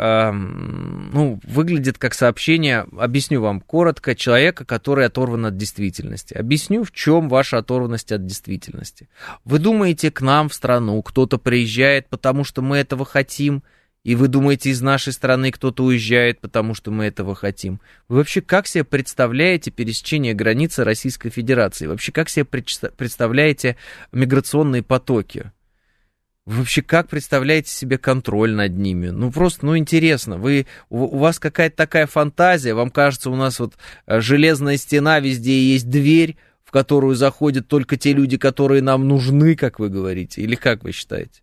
выглядят как сообщение, объясню вам коротко, человека, который оторван от действительности. Объясню, в чем ваша оторванность от действительности. Вы думаете, к нам в страну кто-то приезжает, потому что мы этого хотим И вы думаете, из нашей страны кто-то уезжает, потому что мы этого хотим. Вы вообще как себе представляете пересечение границы Российской Федерации? Вообще как себе представляете миграционные потоки? Вы вообще как представляете себе контроль над ними? Ну, просто, ну, интересно. У вас какая-то такая фантазия, вам кажется, у нас вот железная стена, везде есть дверь, в которую заходят только те люди, которые нам нужны, как вы говорите, или как вы считаете?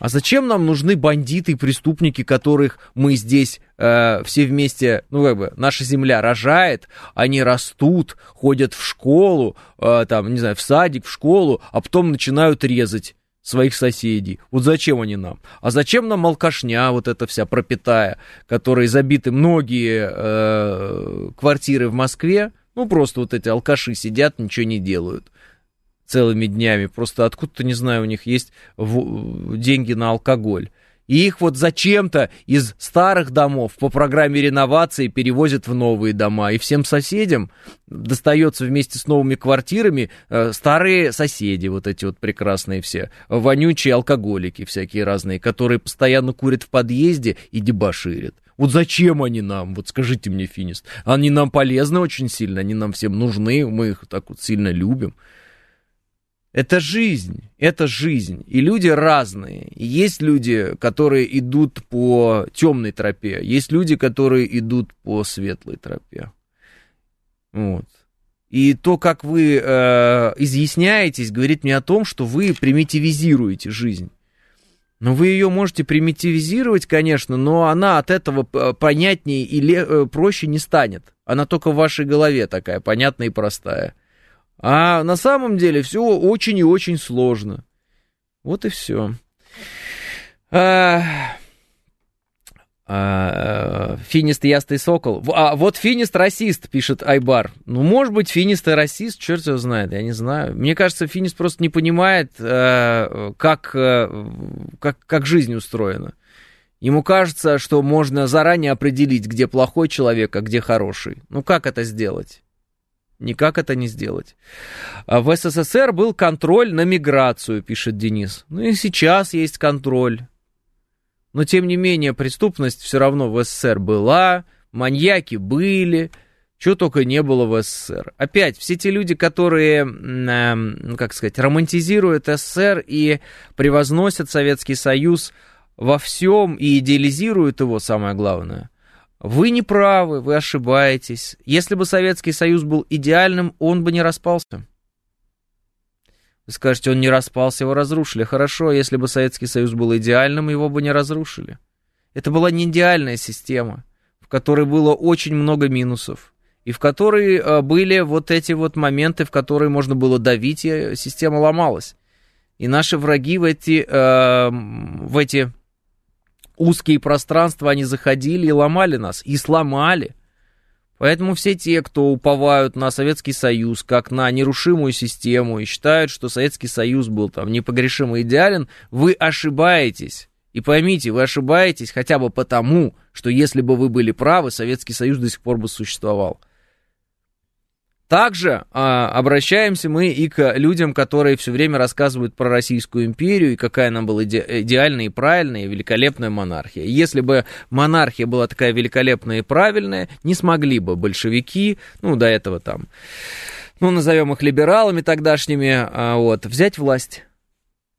А зачем нам нужны бандиты и преступники, которых мы здесь все вместе, ну, как бы, наша земля рожает, они растут, ходят в школу, там, не знаю, в садик, в школу, а потом начинают резать своих соседей. Вот зачем они нам? А зачем нам алкашня вот эта вся пропитая, которой забиты многие квартиры в Москве? Ну, просто вот эти алкаши сидят, ничего не делают целыми днями. Просто откуда-то, не знаю, у них есть деньги на алкоголь. И их вот зачем-то из старых домов по программе реновации перевозят в новые дома. И всем соседям достается вместе с новыми квартирами старые соседи, вот эти вот прекрасные все, вонючие алкоголики всякие разные, которые постоянно курят в подъезде и дебоширят. Вот зачем они нам? Вот скажите мне, Финист. Они нам полезны очень сильно, они нам всем нужны, мы их так вот сильно любим. Это жизнь, это жизнь. И люди разные. И есть люди, которые идут по темной тропе, есть люди, которые идут по светлой тропе. Вот. И то, как вы изъясняетесь, говорит мне о том, что вы примитивизируете жизнь. Но вы ее можете примитивизировать, конечно, но она от этого понятнее и проще не станет. Она только в вашей голове такая, понятная и простая. А на самом деле все очень и очень сложно. Вот и все. Финист, ясный сокол. А вот финист расист, пишет Айбар. Ну, может быть, финист и расист, черт его знает, я не знаю. Мне кажется, финист просто не понимает, как жизнь устроена. Ему кажется, что можно заранее определить, где плохой человек, а где хороший. Ну, как это сделать? Никак это не сделать. В СССР был контроль на миграцию, пишет Денис. Ну и сейчас есть контроль. Но тем не менее преступность все равно в СССР была, маньяки были, чего только не было в СССР. Опять, все те люди, которые, как сказать, романтизируют СССР и превозносят Советский Союз во всем и идеализируют его, самое главное. Вы не правы, вы ошибаетесь. Если бы Советский Союз был идеальным, он бы не распался. Вы скажете, он не распался, его разрушили. Хорошо, если бы Советский Союз был идеальным, его бы не разрушили. Это была не идеальная система, в которой было очень много минусов. И в которой были вот эти вот моменты, в которые можно было давить, и система ломалась. И наши враги в эти узкие пространства, они заходили и ломали нас, и сломали. Поэтому все те, кто уповают на Советский Союз, как на нерушимую систему, и считают, что Советский Союз был там непогрешимо идеален, вы ошибаетесь. И поймите, вы ошибаетесь хотя бы потому, что если бы вы были правы, Советский Союз до сих пор бы существовал. Также обращаемся мы и к людям, которые все время рассказывают про Российскую империю и какая она была идеальная и правильная, и великолепная монархия. Если бы монархия была такая великолепная и правильная, не смогли бы большевики, ну, до этого там, ну, назовем их либералами тогдашними, вот, взять власть.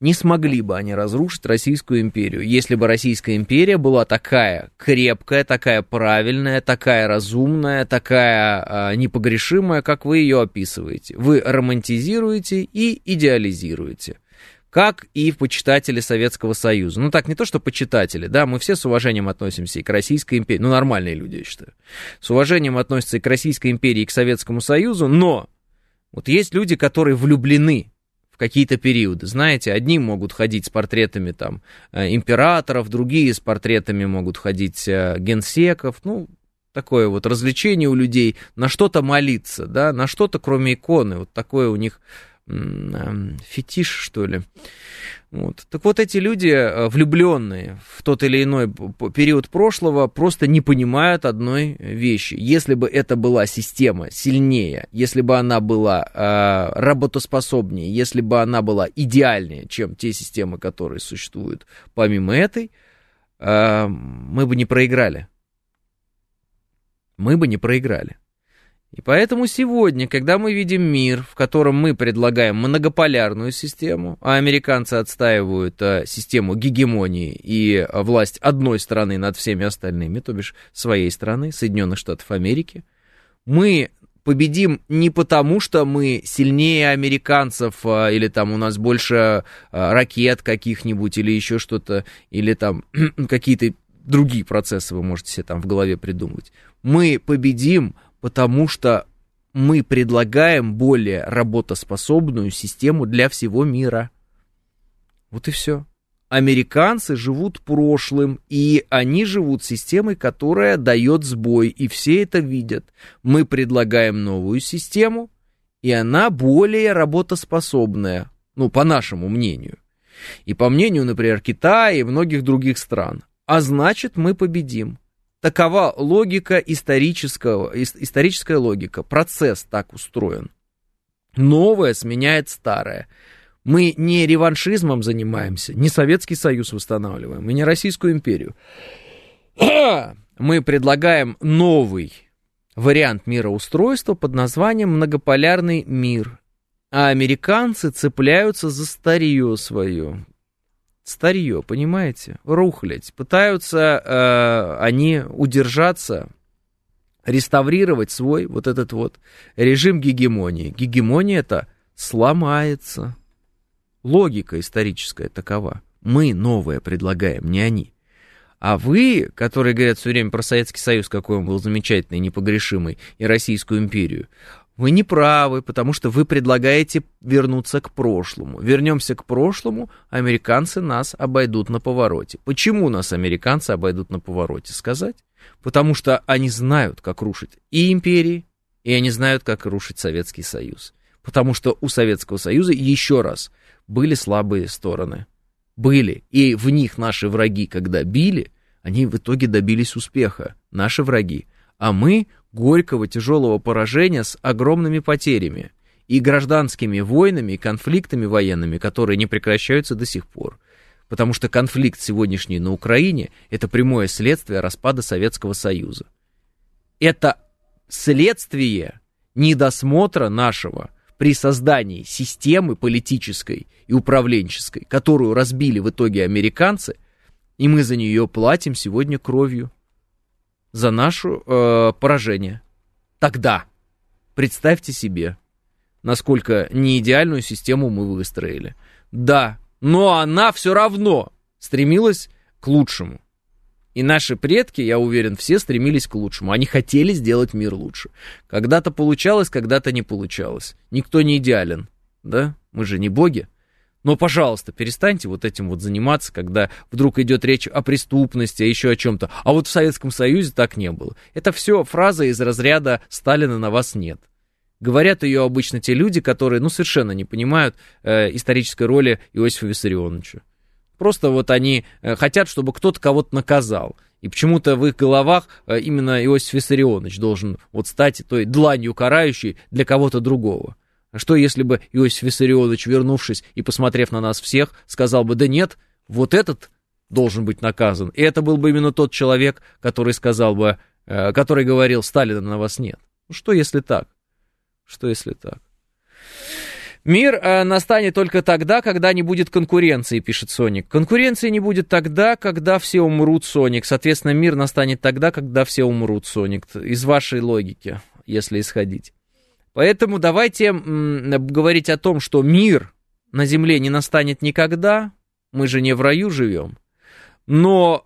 Не смогли бы они разрушить Российскую империю, если бы Российская империя была такая крепкая, такая правильная, такая разумная, такая непогрешимая, как вы ее описываете. Вы романтизируете и идеализируете, как и почитатели Советского Союза. Ну так, не то, что почитатели, да, мы все с уважением относимся и к Российской империи, ну нормальные люди, я считаю, с уважением относятся и к Российской империи, и к Советскому Союзу, но вот есть люди, которые влюблены какие-то периоды, знаете, одни могут ходить с портретами там императоров, другие с портретами могут ходить генсеков, ну, такое вот развлечение у людей, на что-то молиться, да, на что-то кроме иконы, вот такое у них фетиш, что ли. Вот. Так вот, эти люди, влюбленные в тот или иной период прошлого, просто не понимают одной вещи. Если бы это была система сильнее, если бы она была работоспособнее, если бы она была идеальнее, чем те системы, которые существуют помимо этой, мы бы не проиграли. Мы бы не проиграли. И поэтому сегодня, когда мы видим мир, в котором мы предлагаем многополярную систему, а американцы отстаивают систему гегемонии и власть одной страны над всеми остальными, то бишь своей страны, Соединенных Штатов Америки, мы победим не потому, что мы сильнее американцев, или там у нас больше ракет каких-нибудь, или еще что-то, или там какие-то другие процессы вы можете себе там в голове придумать. Мы победим, потому что мы предлагаем более работоспособную систему для всего мира. Вот и все. Американцы живут прошлым, и они живут системой, которая дает сбой, и все это видят. Мы предлагаем новую систему, и она более работоспособная, ну, по нашему мнению. И по мнению, например, Китая и многих других стран. А значит, мы победим. Такова логика историческая логика. Процесс так устроен. Новое сменяет старое. Мы не реваншизмом занимаемся, не Советский Союз восстанавливаем, и не Российскую империю. Мы предлагаем новый вариант мироустройства под названием многополярный мир. А американцы цепляются за старье свое. Старье, понимаете? Рухлядь. Пытаются они удержаться, реставрировать свой вот этот вот режим гегемонии. Гегемония-то сломается. Логика историческая такова. Мы новое предлагаем, не они. А вы, которые говорят все время про Советский Союз, какой он был замечательный, непогрешимый, и Российскую империю, вы не правы, потому что вы предлагаете вернуться к прошлому. Вернемся к прошлому, американцы нас обойдут на повороте. Почему нас американцы обойдут на повороте, сказать? Потому что они знают, как рушить и империи, и они знают, как рушить Советский Союз. Потому что у Советского Союза, еще раз, были слабые стороны. Были. И в них наши враги, когда били, они в итоге добились успеха. Наши враги. А мы горького тяжелого поражения с огромными потерями и гражданскими войнами, и конфликтами военными, которые не прекращаются до сих пор. Потому что конфликт сегодняшний на Украине – это прямое следствие распада Советского Союза. Это следствие недосмотра нашего при создании системы политической и управленческой, которую разбили в итоге американцы, и мы за нее платим сегодня кровью. За наше поражение. Тогда представьте себе, насколько неидеальную систему мы выстроили. Да, но она все равно стремилась к лучшему. И наши предки, я уверен, все стремились к лучшему. Они хотели сделать мир лучше. Когда-то получалось, когда-то не получалось. Никто не идеален, да? Мы же не боги. Но, пожалуйста, перестаньте вот этим вот заниматься, когда вдруг идет речь о преступности, а еще о чем-то. А вот в Советском Союзе так не было. Это все фраза из разряда «Сталина на вас нет». Говорят ее обычно те люди, которые, ну, совершенно не понимают исторической роли Иосифа Виссарионовича. Просто вот они хотят, чтобы кто-то кого-то наказал. И почему-то в их головах именно Иосиф Виссарионович должен вот стать той дланью карающей для кого-то другого. А что, если бы Иосиф Виссарионович, вернувшись и посмотрев на нас всех, сказал бы, да нет, вот этот должен быть наказан. И это был бы именно тот человек, который сказал бы, который говорил, Сталина на вас нет. Ну, что, если так? Что, если так? Мир настанет только тогда, когда не будет конкуренции, пишет Соник. Конкуренции не будет тогда, когда все умрут, Соник. Соответственно, мир настанет тогда, когда все умрут, Соник. Из вашей логики, если исходить. Поэтому давайте говорить о том, что мир на Земле не настанет никогда, мы же не в раю живем, но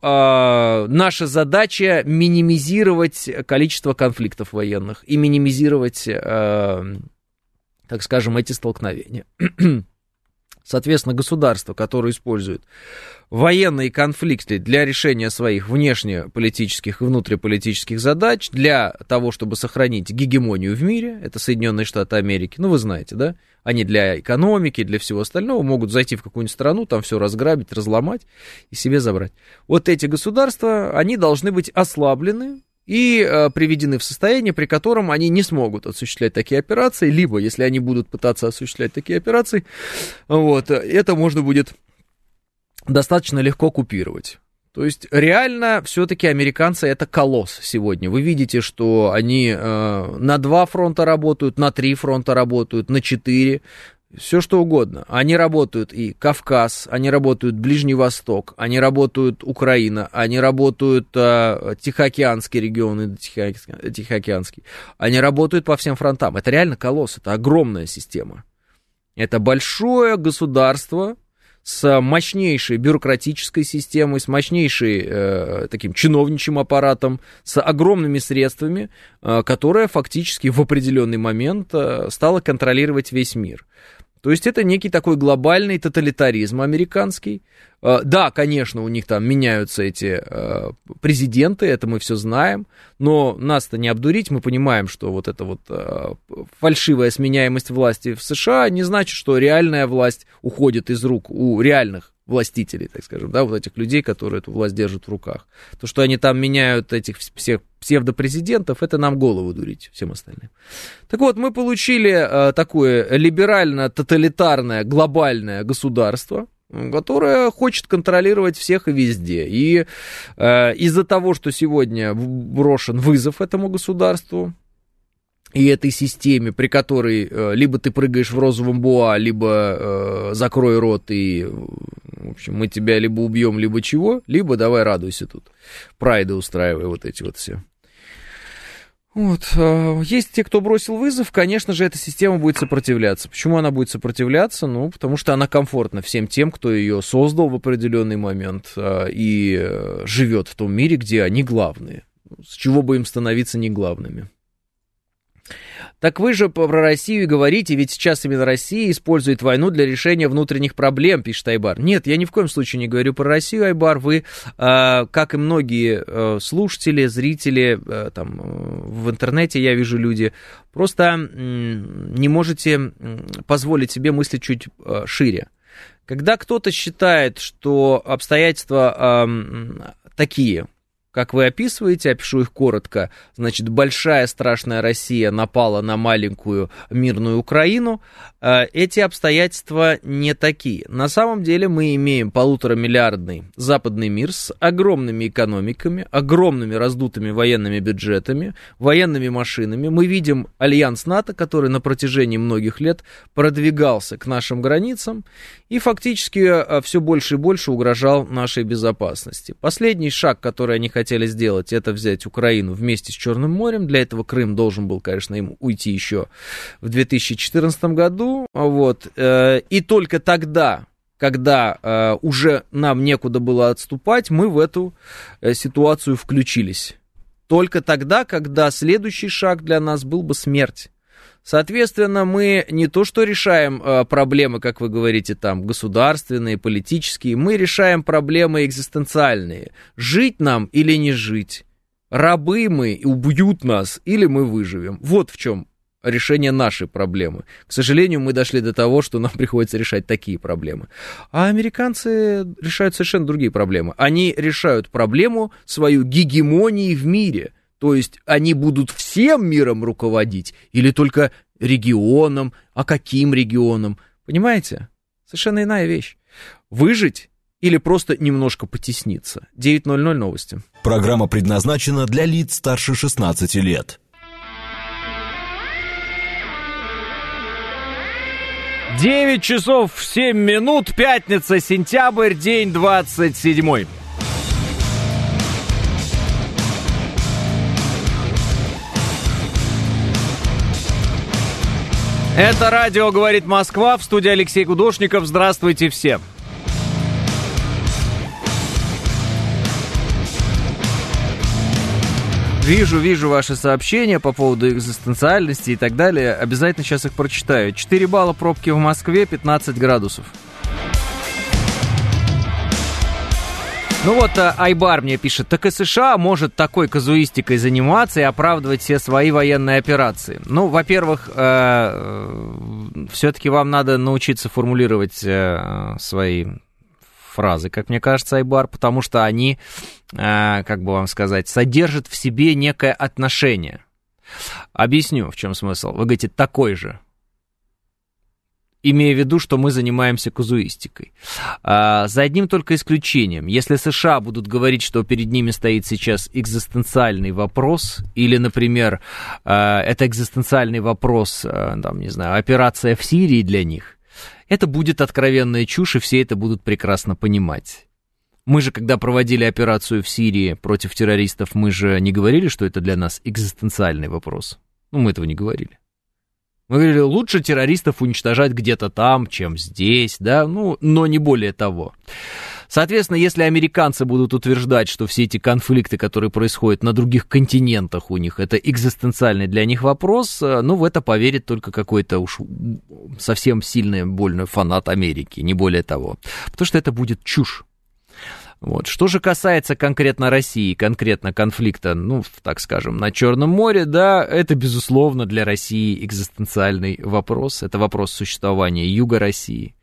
наша задача минимизировать количество конфликтов военных и минимизировать, так скажем, эти столкновения. Соответственно, государство, которое использует военные конфликты для решения своих внешнеполитических и внутриполитических задач, для того, чтобы сохранить гегемонию в мире, это Соединенные Штаты Америки, ну вы знаете, да, они для экономики, для всего остального могут зайти в какую-нибудь страну, там все разграбить, разломать и себе забрать. Вот эти государства, они должны быть ослаблены и приведены в состояние, при котором они не смогут осуществлять такие операции, либо, если они будут пытаться осуществлять такие операции, вот, это можно будет достаточно легко купировать. То есть реально все-таки американцы это колосс сегодня. Вы видите, что они на 2 фронта работают, на 3 фронта работают, на 4. Все что угодно. Они работают и Кавказ, они работают Ближний Восток, они работают Украина, они работают Тихоокеанский регион, Тихоокеанский. Они работают по всем фронтам. Это реально колосс, это огромная система. Это большое государство с мощнейшей бюрократической системой, с мощнейшей таким чиновничьим аппаратом, с огромными средствами, которая фактически в определенный момент стала контролировать весь мир. То есть это некий такой глобальный тоталитаризм американский. Да, конечно, у них там меняются эти президенты, это мы все знаем, но нас-то не обдурить, мы понимаем, что вот эта вот фальшивая сменяемость власти в США не значит, что реальная власть уходит из рук у реальных властителей, так скажем, да, вот этих людей, которые эту власть держат в руках. То, что они там меняют этих всех псевдопрезидентов, это нам голову дурить всем остальным. Так вот, мы получили такое либерально-тоталитарное глобальное государство, которая хочет контролировать всех и везде. И из-за того, что сегодня брошен вызов этому государству и этой системе, при которой либо ты прыгаешь в розовом буа, либо закрой рот и, в общем, мы тебя либо убьем, либо чего, либо давай радуйся тут, прайды устраивай, вот эти вот все. Вот. Есть те, кто бросил вызов, конечно же, эта система будет сопротивляться. Почему она будет сопротивляться? Ну, потому что она комфортна всем тем, кто ее создал в определенный момент и живет в том мире, где они главные. С чего бы им становиться не главными? Так вы же про Россию говорите, ведь сейчас именно Россия использует войну для решения внутренних проблем, пишет Айбар. Нет, я ни в коем случае не говорю про Россию, Айбар. Вы, как и многие слушатели, зрители, там в интернете я вижу люди, просто не можете позволить себе мыслить чуть шире. Когда кто-то считает, что обстоятельства такие... Как вы описываете, опишу их коротко, значит, большая страшная Россия напала на маленькую мирную Украину. Эти обстоятельства не такие. На самом деле мы имеем 1,5-миллиардный западный мир с огромными экономиками, огромными раздутыми военными бюджетами, военными машинами. Мы видим альянс НАТО, который на протяжении многих лет продвигался к нашим границам и фактически все больше и больше угрожал нашей безопасности. Последний шаг, который они хотели сделать, это взять Украину вместе с Черным морем. Для этого Крым должен был, конечно, им уйти еще в 2014 году. Вот. И только тогда, когда уже нам некуда было отступать, мы в эту ситуацию включились. Только тогда, когда следующий шаг для нас был бы смерть. Соответственно, мы не то что решаем проблемы, как вы говорите, там, государственные, политические, мы решаем проблемы экзистенциальные. Жить нам или не жить? Рабы мы, убьют нас, или мы выживем? Вот в чем решение нашей проблемы. К сожалению, мы дошли до того, что нам приходится решать такие проблемы. А американцы решают совершенно другие проблемы. Они решают проблему свою гегемонии в мире. То есть они будут всем миром руководить или только регионом, а каким регионом? Понимаете? Совершенно иная вещь. Выжить или просто немножко потесниться. 9:00 новости. Программа предназначена для лиц старше 16 лет. 9:07, пятница, сентябрь, день 27. Это радио «Говорит Москва», в студии Алексей Гудошников. Здравствуйте всем. Вижу ваши сообщения по поводу экзистенциальности и так далее. Обязательно сейчас их прочитаю. 4 балла пробки в Москве, 15 градусов. Ну вот Айбар мне пишет, так и США может такой казуистикой заниматься и оправдывать все свои военные операции. Ну, во-первых, все-таки вам надо научиться формулировать свои фразы, как мне кажется, Айбар, потому что они, как бы вам сказать, содержат в себе некое отношение. Объясню, в чем смысл. Вы говорите, такой же. имея в виду, что мы занимаемся казуистикой. За одним только исключением. Если США будут говорить, что перед ними стоит сейчас экзистенциальный вопрос, или, например, это экзистенциальный вопрос, там, не знаю, операция в Сирии для них, это будет откровенная чушь, и все это будут прекрасно понимать. Мы же, когда проводили операцию в Сирии против террористов, мы же не говорили, что это для нас экзистенциальный вопрос. Ну, мы этого не говорили. Мы говорили, лучше террористов уничтожать где-то там, чем здесь, да, ну, но не более того. Соответственно, если американцы будут утверждать, что все эти конфликты, которые происходят на других континентах у них, это экзистенциальный для них вопрос, ну, в это поверит только какой-то уж совсем сильный, больной фанат Америки, не более того. Потому что это будет чушь. Вот. Что же касается конкретно России, конкретно конфликта, ну, так скажем, на Черном море, да, это, безусловно, для России экзистенциальный вопрос. Это вопрос существования юга России.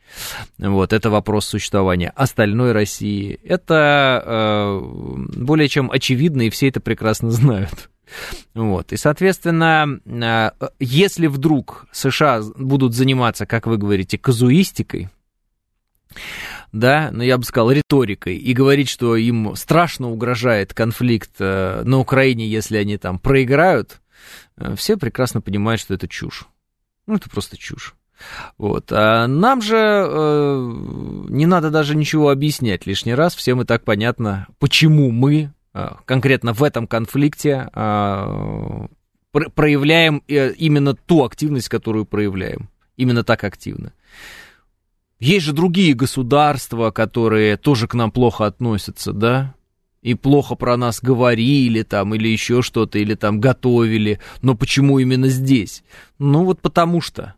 Вот, это вопрос существования остальной России. Это более чем очевидно, и все это прекрасно знают. Вот. И, соответственно, если вдруг США будут заниматься, как вы говорите, казуистикой, да, но я бы сказал, риторикой, и говорить, что им страшно угрожает конфликт на Украине, если они там проиграют, все прекрасно понимают, что это чушь. Ну, это просто чушь. Вот. А нам же не надо даже ничего объяснять лишний раз, всем и так понятно, почему мы конкретно в этом конфликте проявляем именно ту активность, которую проявляем, именно так активно. Есть же другие государства, которые тоже к нам плохо относятся, да, и плохо про нас говорили там, или еще что-то, или там готовили, но почему именно здесь? Ну вот потому что.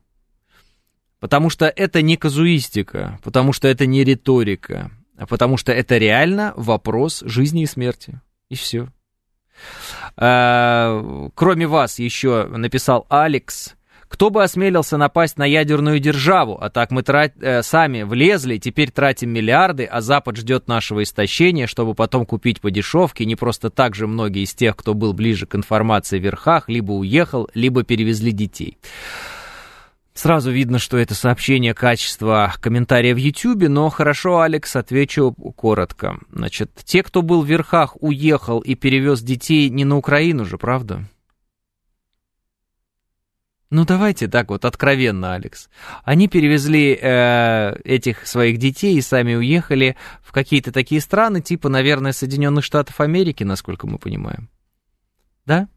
Потому что это не казуистика, потому что это не риторика, а потому что это реально вопрос жизни и смерти, и все. Кроме вас еще написал Алекс. Кто бы осмелился напасть на ядерную державу? А так мы сами влезли, теперь тратим миллиарды, а Запад ждет нашего истощения, чтобы потом купить по дешевке. Не просто так же многие из тех, кто был ближе к информации в верхах, либо уехал, либо перевезли детей. Сразу видно, что это сообщение качества комментария в Ютьюбе, но хорошо, Алекс, отвечу коротко. Значит, те, кто был в верхах, уехал и перевез детей не на Украину же, правда? Ну, давайте так вот, откровенно, Алекс. Они перевезли этих своих детей и сами уехали в какие-то такие страны, типа, наверное, Соединенных Штатов Америки, насколько мы понимаем. Да?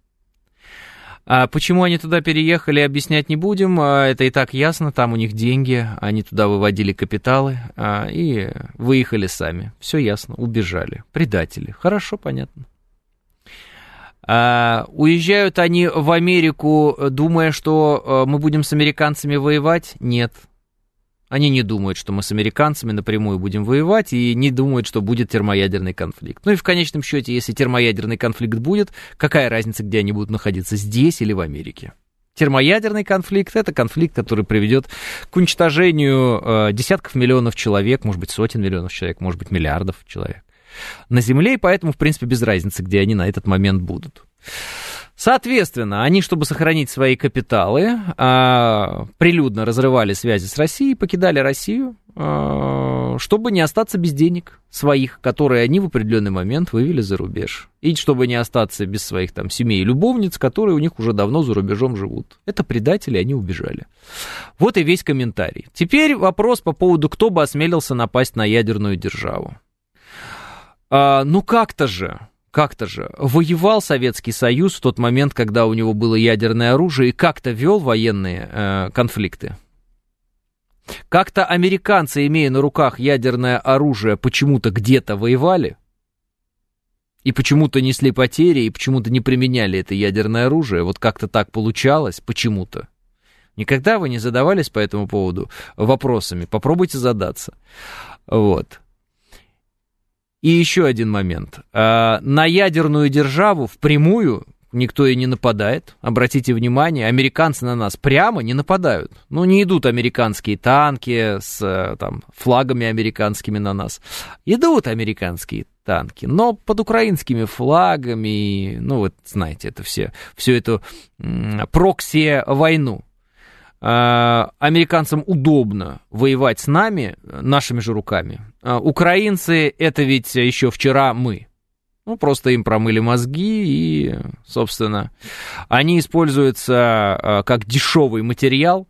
А почему они туда переехали, объяснять не будем. Это и так ясно, там у них деньги, они туда выводили капиталы и выехали сами. Все ясно, убежали. Предатели. Хорошо, понятно. Уезжают они в Америку, думая, что мы будем с американцами воевать? Нет. Они не думают, что мы с американцами напрямую будем воевать, и не думают, что будет термоядерный конфликт. Ну и в конечном счете, если термоядерный конфликт будет, какая разница, где они будут находиться, здесь или в Америке? Термоядерный конфликт — это конфликт, который приведет к уничтожению десятков миллионов человек, может быть, сотен миллионов человек, может быть, миллиардов человек на Земле, и поэтому, в принципе, без разницы, где они на этот момент будут. Соответственно, они, чтобы сохранить свои капиталы, прилюдно разрывали связи с Россией, покидали Россию, чтобы не остаться без денег своих, которые они в определенный момент вывели за рубеж. И чтобы не остаться без своих там семей и любовниц, которые у них уже давно за рубежом живут. Это предатели, они убежали. Вот и весь комментарий. Теперь вопрос по поводу, кто бы осмелился напасть на ядерную державу. Ну как-то же, воевал Советский Союз в тот момент, когда у него было ядерное оружие, и как-то вел военные конфликты. Как-то американцы, имея на руках ядерное оружие, почему-то где-то воевали, и почему-то несли потери, и почему-то не применяли это ядерное оружие. Вот как-то так получалось, почему-то. Никогда вы не задавались по этому поводу вопросами, попробуйте задаться. Вот. И еще один момент. На ядерную державу впрямую никто и не нападает. Обратите внимание, американцы на нас прямо не нападают. Ну, не идут американские танки с там, флагами американскими на нас. Идут американские танки, но под украинскими флагами. Ну, вот знаете, это все эту прокси-войну. Американцам удобно воевать с нами, нашими же руками. Украинцы, это ведь еще вчера мы. Ну, просто им промыли мозги, и, собственно, они используются как дешевый материал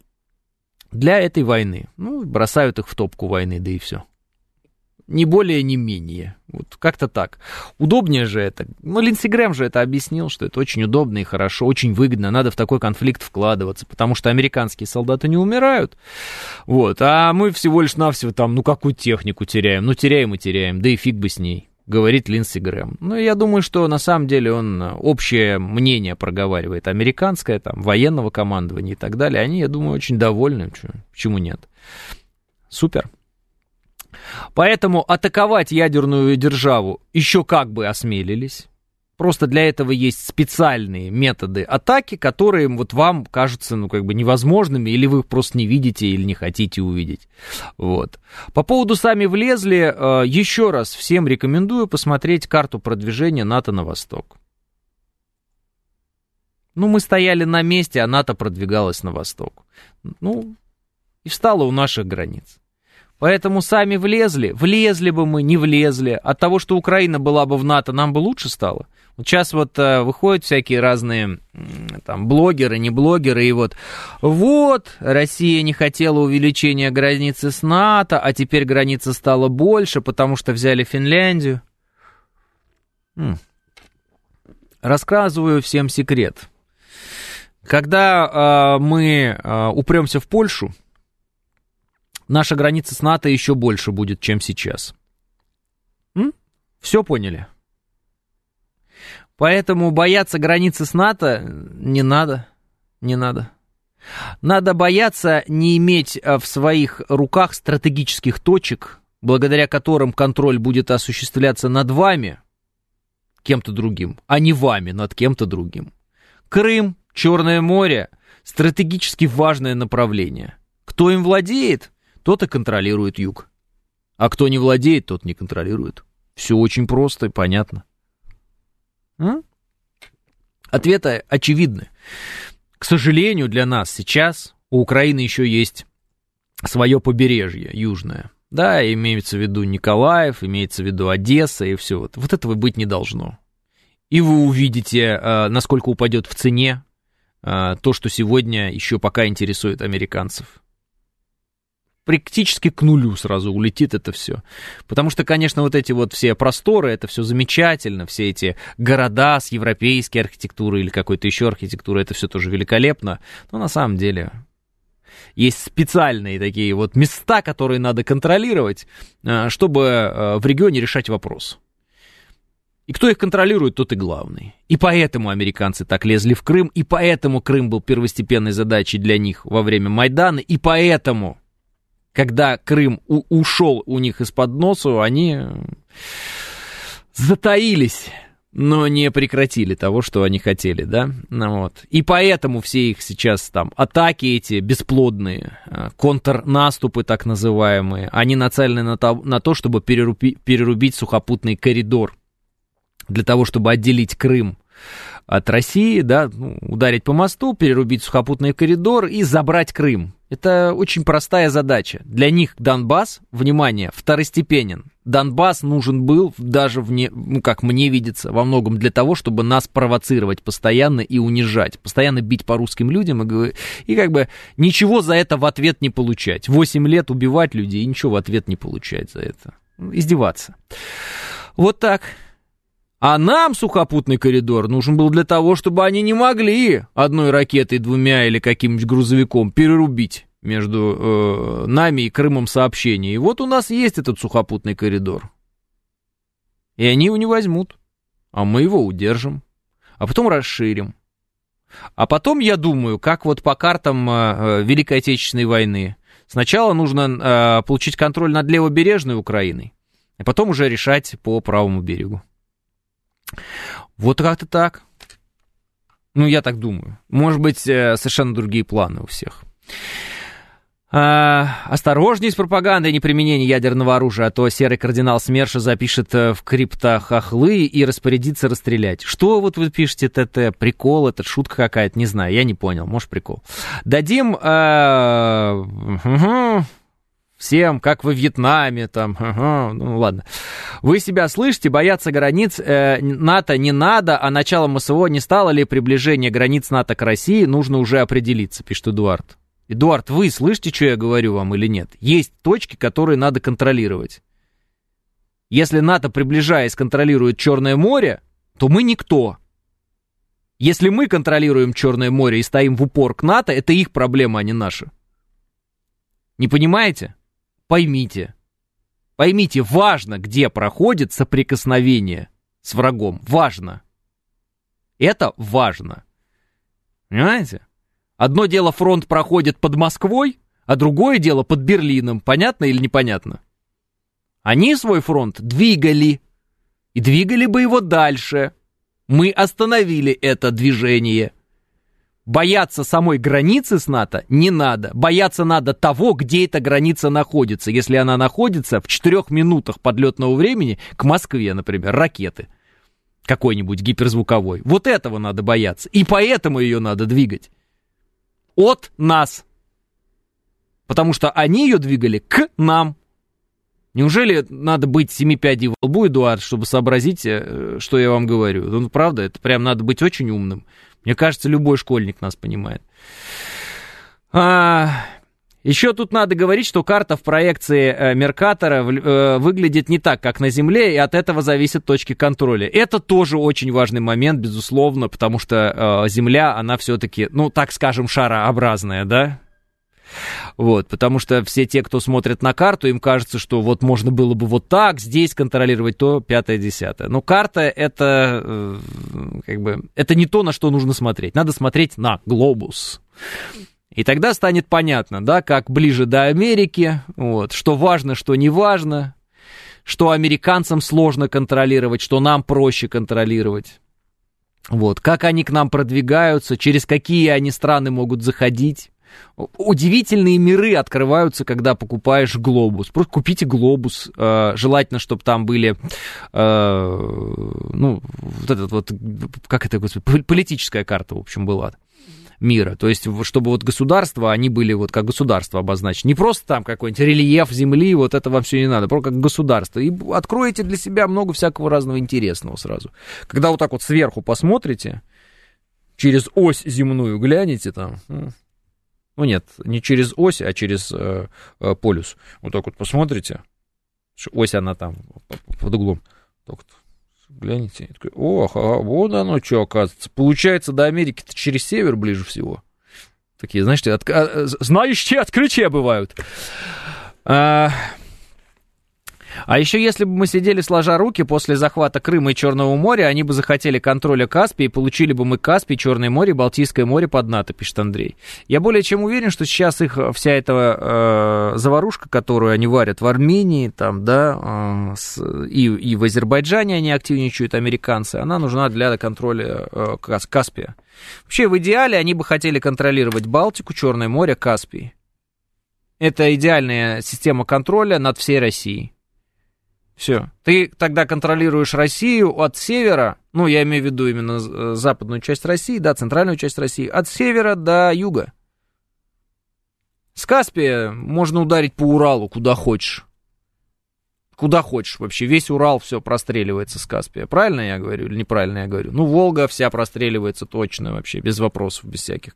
для этой войны. Ну, бросают их в топку войны, да и все. Ни более, ни менее. Вот как-то так. Удобнее же это. Ну, Линдси Грэм же это объяснил, что это очень удобно и хорошо, очень выгодно. Надо в такой конфликт вкладываться, потому что американские солдаты не умирают. Вот. А мы всего лишь навсего там, ну, какую технику теряем? Ну, теряем и теряем. Да и фиг бы с ней, говорит Линдси Грэм. Ну, я думаю, что на самом деле он общее мнение проговаривает. Американское, там, военного командования и так далее. Они, я думаю, очень довольны. Почему нет? Супер. Поэтому атаковать ядерную державу еще как бы осмелились. Просто для этого есть специальные методы атаки, которые вот вам кажутся, ну, как бы невозможными, или вы их просто не видите, или не хотите увидеть. Вот. По поводу «сами влезли», еще раз всем рекомендую посмотреть карту продвижения НАТО на восток. Ну, мы стояли на месте, а НАТО продвигалось на восток. Ну, и встало у наших границ. Поэтому сами влезли, влезли бы мы, не влезли. От того, что Украина была бы в НАТО, нам бы лучше стало. Вот сейчас вот выходят всякие разные там блогеры, не блогеры, и вот Россия не хотела увеличения границы с НАТО, а теперь граница стала больше, потому что взяли Финляндию. Рассказываю всем секрет. Когда мы упремся в Польшу, наша граница с НАТО еще больше будет, чем сейчас. Все поняли? Поэтому бояться границы с НАТО не надо. Не надо. Надо бояться не иметь в своих руках стратегических точек, благодаря которым контроль будет осуществляться над вами, кем-то другим, а не вами, над кем-то другим. Крым, Черное море – стратегически важное направление. Кто им владеет? Тот и контролирует юг. А кто не владеет, тот не контролирует. Все очень просто и понятно. Ответы очевидны. К сожалению, для нас сейчас у Украины еще есть свое побережье южное. Да, имеется в виду Николаев, имеется в виду Одесса и все. Вот этого быть не должно. И вы увидите, насколько упадет в цене то, что сегодня еще пока интересует американцев. Практически к нулю сразу улетит это все. Потому что, конечно, вот эти вот все просторы, это все замечательно, все эти города с европейской архитектурой или какой-то еще архитектурой, это все тоже великолепно. Но на самом деле есть специальные такие вот места, которые надо контролировать, чтобы в регионе решать вопрос. И кто их контролирует, тот и главный. И поэтому американцы так лезли в Крым, и поэтому Крым был первостепенной задачей для них во время Майдана, и поэтому... Когда Крым ушел у них из-под носа, они затаились, но не прекратили того, что они хотели, да? Вот. И поэтому все их сейчас там атаки эти бесплодные, контрнаступы так называемые, они нацелены на то, чтобы перерубить сухопутный коридор для того, чтобы отделить Крым от России, да, ударить по мосту, перерубить сухопутный коридор и забрать Крым. Это очень простая задача. Для них Донбасс, внимание, второстепенен. Донбасс нужен был даже, как мне видится, во многом для того, чтобы нас провоцировать постоянно и унижать. Постоянно бить по русским людям и как бы ничего за это в ответ не получать. 8 лет убивать людей и ничего в ответ не получать за это. Издеваться. Вот так. А нам сухопутный коридор нужен был для того, чтобы они не могли одной ракетой, двумя или каким-нибудь грузовиком перерубить между нами и Крымом сообщение. И вот у нас есть этот сухопутный коридор. И они его не возьмут. А мы его удержим. А потом расширим. А потом, я думаю, как вот по картам Великой Отечественной войны. Сначала нужно получить контроль над левобережной Украиной. А потом уже решать по правому берегу. Вот как-то так. Ну, я так думаю. Может быть, совершенно другие планы у всех. Осторожней с пропагандой неприменения ядерного оружия, а то серый кардинал СМЕРШа запишет в криптохохлы и распорядится расстрелять. Что вот вы пишете, ТТ? Прикол, это шутка какая-то, не знаю, я не понял, может прикол. Дадим всем, как во Вьетнаме, там, ну ладно. Вы себя слышите, бояться границ НАТО не надо, а началом СВО не стало ли приближение границ НАТО к России, нужно уже определиться, пишет Эдуард. Эдуард, вы слышите, что я говорю вам или нет? Есть точки, которые надо контролировать. Если НАТО, приближаясь, контролирует Черное море, то мы никто. Если мы контролируем Черное море и стоим в упор к НАТО, это их проблема, а не наша. Не понимаете? Поймите. Поймите, важно, где проходит соприкосновение с врагом. Важно. Это важно. Понимаете? Одно дело фронт проходит под Москвой, а другое дело под Берлином. Понятно или непонятно? Они свой фронт двигали. И двигали бы его дальше. Мы остановили это движение. Бояться самой границы с НАТО не надо. Бояться надо того, где эта граница находится. Если она находится в 4 минутах подлетного времени к Москве, например, ракеты. Какой-нибудь гиперзвуковой. Вот этого надо бояться. И поэтому ее надо двигать. От нас. Потому что они ее двигали к нам. Неужели надо быть 7 пядей во лбу, Эдуард, чтобы сообразить, что я вам говорю? Ну, правда, это прям надо быть очень умным. Мне кажется, любой школьник нас понимает. Еще тут надо говорить, что карта в проекции Меркатора выглядит не так, как на Земле, и от этого зависят точки контроля. Это тоже очень важный момент, безусловно, потому что Земля, она все-таки, ну, так скажем, шарообразная, да? Вот, потому что все те, кто смотрит на карту, им кажется, что вот можно было бы вот так, здесь контролировать то, 5-10. Но карта это, как бы, это не то, на что нужно смотреть. Надо смотреть на глобус. И тогда станет понятно, да, как ближе до Америки, вот, что важно, что не важно, что американцам сложно контролировать, что нам проще контролировать. Вот, как они к нам продвигаются, через какие они страны могут заходить. Удивительные миры открываются, когда покупаешь глобус. Просто купите глобус. Желательно, чтобы там были, ну, вот этот вот, как это, господи, политическая карта, в общем, была мира. То есть, чтобы вот государства, они были вот как государство обозначены. Не просто там какой-нибудь рельеф земли, вот это вам все не надо. Просто как государство. И откроете для себя много всякого разного интересного сразу. Когда вот так вот сверху посмотрите, через ось земную глянете там... Ну нет, не через ось, а через полюс. Вот так вот посмотрите. Ось она там под углом. Так вот гляните. Такой, ох, а вот оно что оказывается. Получается, до Америки-то через север ближе всего. Такие, знаешь, знающие открытия бывают. А еще если бы мы сидели сложа руки после захвата Крыма и Черного моря, они бы захотели контроля Каспия, и получили бы мы Каспий, Черное море, Балтийское море под НАТО, пишет Андрей. Я более чем уверен, что сейчас их вся эта заварушка, которую они варят в Армении, там, да, и в Азербайджане они активничают, американцы, она нужна для контроля Каспия. Вообще, в идеале они бы хотели контролировать Балтику, Черное море, Каспий. Это идеальная система контроля над всей Россией. Все. Ты тогда контролируешь Россию от севера, ну, я имею в виду именно западную часть России, да, центральную часть России, от севера до юга. С Каспия можно ударить по Уралу, куда хочешь. Куда хочешь вообще. Весь Урал все простреливается с Каспия. Правильно я говорю или неправильно я говорю? Ну, Волга вся простреливается точно вообще, без вопросов, без всяких.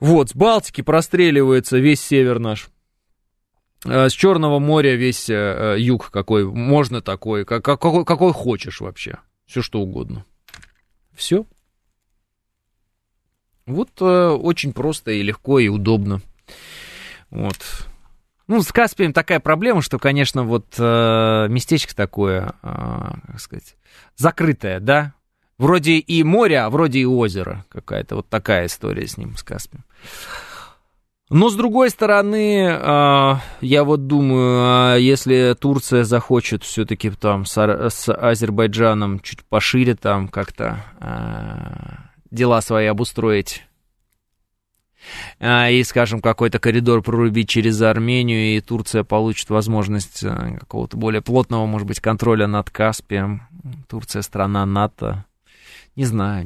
Вот, с Балтики простреливается весь север наш. С Черного моря весь юг какой, можно такой, какой хочешь вообще, все что угодно. Все. Вот очень просто и легко и удобно. Вот. Ну, с Каспием такая проблема, что, конечно, вот местечко такое, как сказать, закрытое, да? Вроде и море, а вроде и озеро какая-то, вот такая история с ним, с Каспием. Но, с другой стороны, я вот думаю, если Турция захочет все-таки там с Азербайджаном чуть пошире там как-то дела свои обустроить, и, скажем, какой-то коридор прорубить через Армению, и Турция получит возможность какого-то более плотного, может быть, контроля над Каспием. Турция — страна НАТО. Не знаю.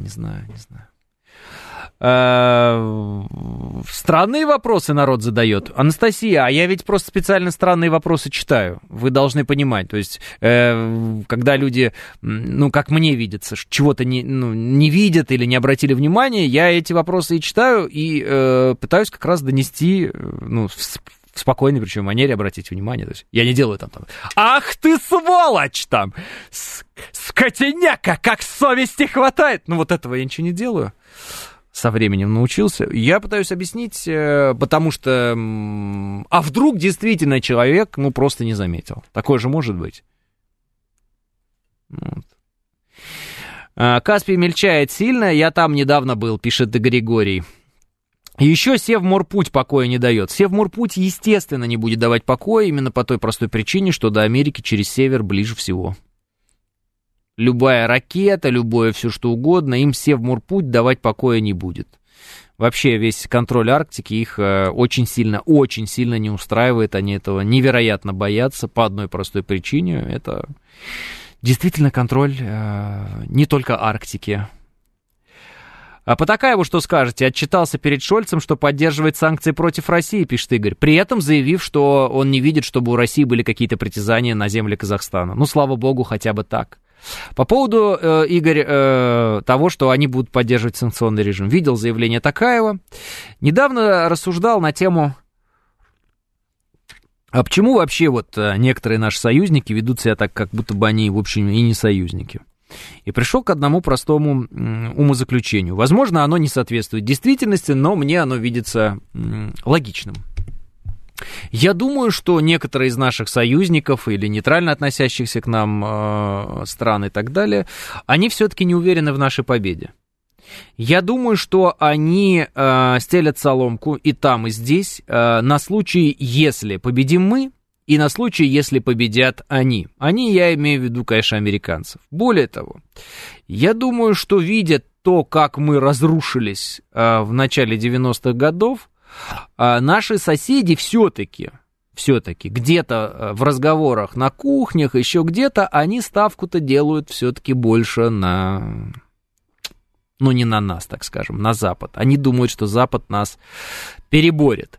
Странные вопросы народ задает. Анастасия, а я ведь просто специально странные вопросы читаю. Вы должны понимать. То есть, когда люди, ну, как мне видится, чего-то не видят или не обратили внимания, я эти вопросы и читаю, и пытаюсь как раз донести, ну, в спокойной, причем, манере обратить внимание. То есть, я не делаю там «Ах ты, сволочь!» там «Скотиняка! Как совести хватает!» Ну, вот этого я ничего не делаю. Со временем научился. Я пытаюсь объяснить, потому что... А вдруг действительно человек, ну, просто не заметил. Такое же может быть. Вот. Каспий мельчает сильно. Я там недавно был, пишет Григорий. Еще Севморпуть покоя не дает. Севморпуть, естественно, не будет давать покоя именно по той простой причине, что до Америки через север ближе всего. Любая ракета, любое все что угодно, им Севморпуть давать покоя не будет. Вообще весь контроль Арктики их очень сильно не устраивает. Они этого невероятно боятся по одной простой причине. Это действительно контроль не только Арктики. А по Такаеву что скажете? Отчитался перед Шольцем, что поддерживает санкции против России, пишет Игорь. При этом заявив, что он не видит, чтобы у России были какие-то притязания на земли Казахстана. Ну, слава богу, хотя бы так. По поводу, Игорь, того, что они будут поддерживать санкционный режим. Видел заявление Такаева. Недавно рассуждал на тему, а почему вообще вот некоторые наши союзники ведут себя так, как будто бы они, в общем, и не союзники. И пришел к одному простому умозаключению. Возможно, оно не соответствует действительности, но мне оно видится логичным. Я думаю, что некоторые из наших союзников или нейтрально относящихся к нам стран и так далее, они все-таки не уверены в нашей победе. Я думаю, что они стелят соломку и там, и здесь на случай, если победим мы, и на случай, если победят они. Они, я имею в виду, конечно, американцев. Более того, я думаю, что видят то, как мы разрушились в начале 90-х годов, наши соседи все-таки где-то в разговорах на кухнях, еще где-то, они ставку-то делают все-таки больше на... Ну, не на нас, так скажем, на Запад. Они думают, что Запад нас переборет.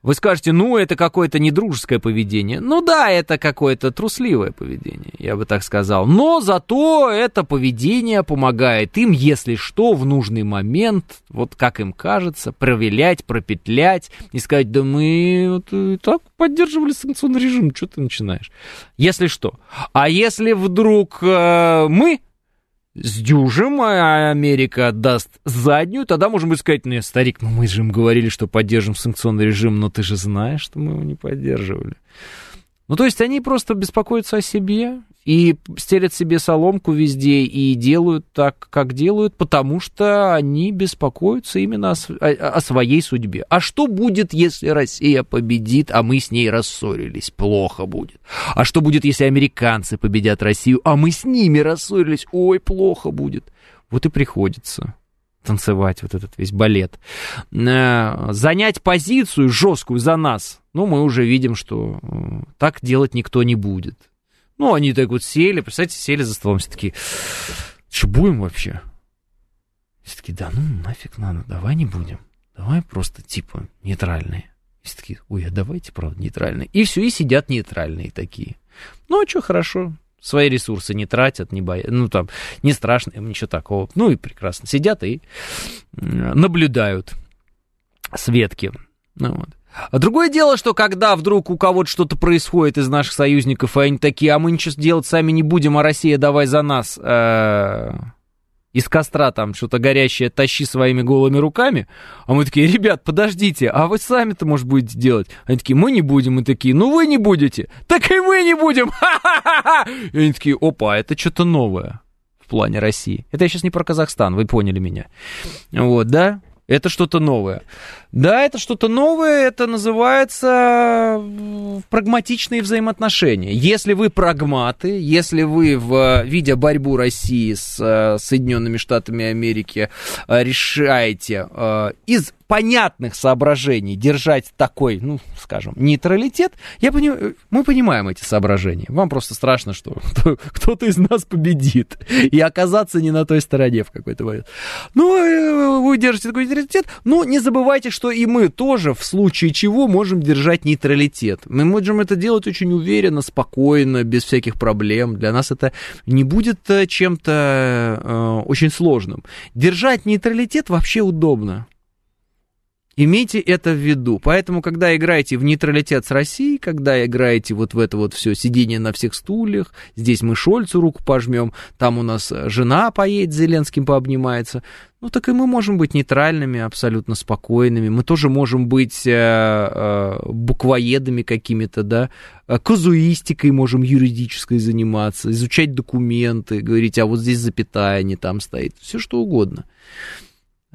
Вы скажете, ну, это какое-то недружеское поведение. Ну да, это какое-то трусливое поведение, я бы так сказал. Но зато это поведение помогает им, если что, в нужный момент, вот как им кажется, провилять, пропетлять и сказать, да мы вот и так поддерживали санкционный режим, что ты начинаешь? Если что. А если вдруг мы... сдюжим, а Америка даст заднюю, тогда можем сказать, ну, старик, ну, мы же им говорили, что поддержим санкционный режим, но ты же знаешь, что мы его не поддерживали. Ну, то есть они просто беспокоятся о себе и стелят себе соломку везде и делают так, как делают, потому что они беспокоятся именно о своей судьбе. А что будет, если Россия победит, а мы с ней рассорились? Плохо будет. А что будет, если американцы победят Россию, а мы с ними рассорились? Ой, плохо будет. Вот и приходится танцевать вот этот весь балет. Занять позицию жесткую за нас, ну, мы уже видим, что так делать никто не будет. Ну, они так вот сели, представляете, сели за столом, все такие, что будем вообще? Все такие, да ну нафиг надо, давай не будем, давай просто типа нейтральные. Все такие, ой, а давайте, правда, нейтральные. И все, и сидят нейтральные такие. Ну, а что, хорошо. Свои ресурсы не тратят, не боятся, ну, там, не страшно им, ничего такого. Ну, и прекрасно. Сидят и наблюдают с ветки. Ну, вот. А другое дело, что когда вдруг у кого-то что-то происходит из наших союзников, и они такие, а мы ничего делать сами не будем, а Россия давай за нас из костра там что-то горящее тащи своими голыми руками, а мы такие, ребят, подождите, а вы сами-то, может, будете делать? Они такие, мы не будем, мы такие, ну вы не будете, так и мы не будем, ха-ха-ха! И они такие, опа, это что-то новое в плане России. Это я сейчас не про Казахстан, вы поняли меня. Вот, да? Это что-то новое. Да, это что-то новое, это называется прагматичные взаимоотношения. Если вы прагматы, если вы, видя борьбу России с Соединенными Штатами Америки, решаете из понятных соображений держать такой, ну, скажем, нейтралитет, мы понимаем эти соображения. Вам просто страшно, что кто-то из нас победит и оказаться не на той стороне в какой-то момент. Ну, вы держите такой нейтралитет, но не забывайте, что и мы тоже в случае чего можем держать нейтралитет. Мы можем это делать очень уверенно, спокойно, без всяких проблем. Для нас это не будет чем-то очень сложным. Держать нейтралитет вообще удобно. Имейте это в виду. Поэтому, когда играете в нейтралитет с Россией, когда играете вот в это вот все сидение на всех стульях, здесь мы Шольцу руку пожмем, там у нас жена поедет, с Зеленским пообнимается, ну так и мы можем быть нейтральными, абсолютно спокойными. Мы тоже можем быть буквоедами какими-то, да, казуистикой можем юридической заниматься, изучать документы, говорить, а вот здесь запятая не там стоит, все что угодно.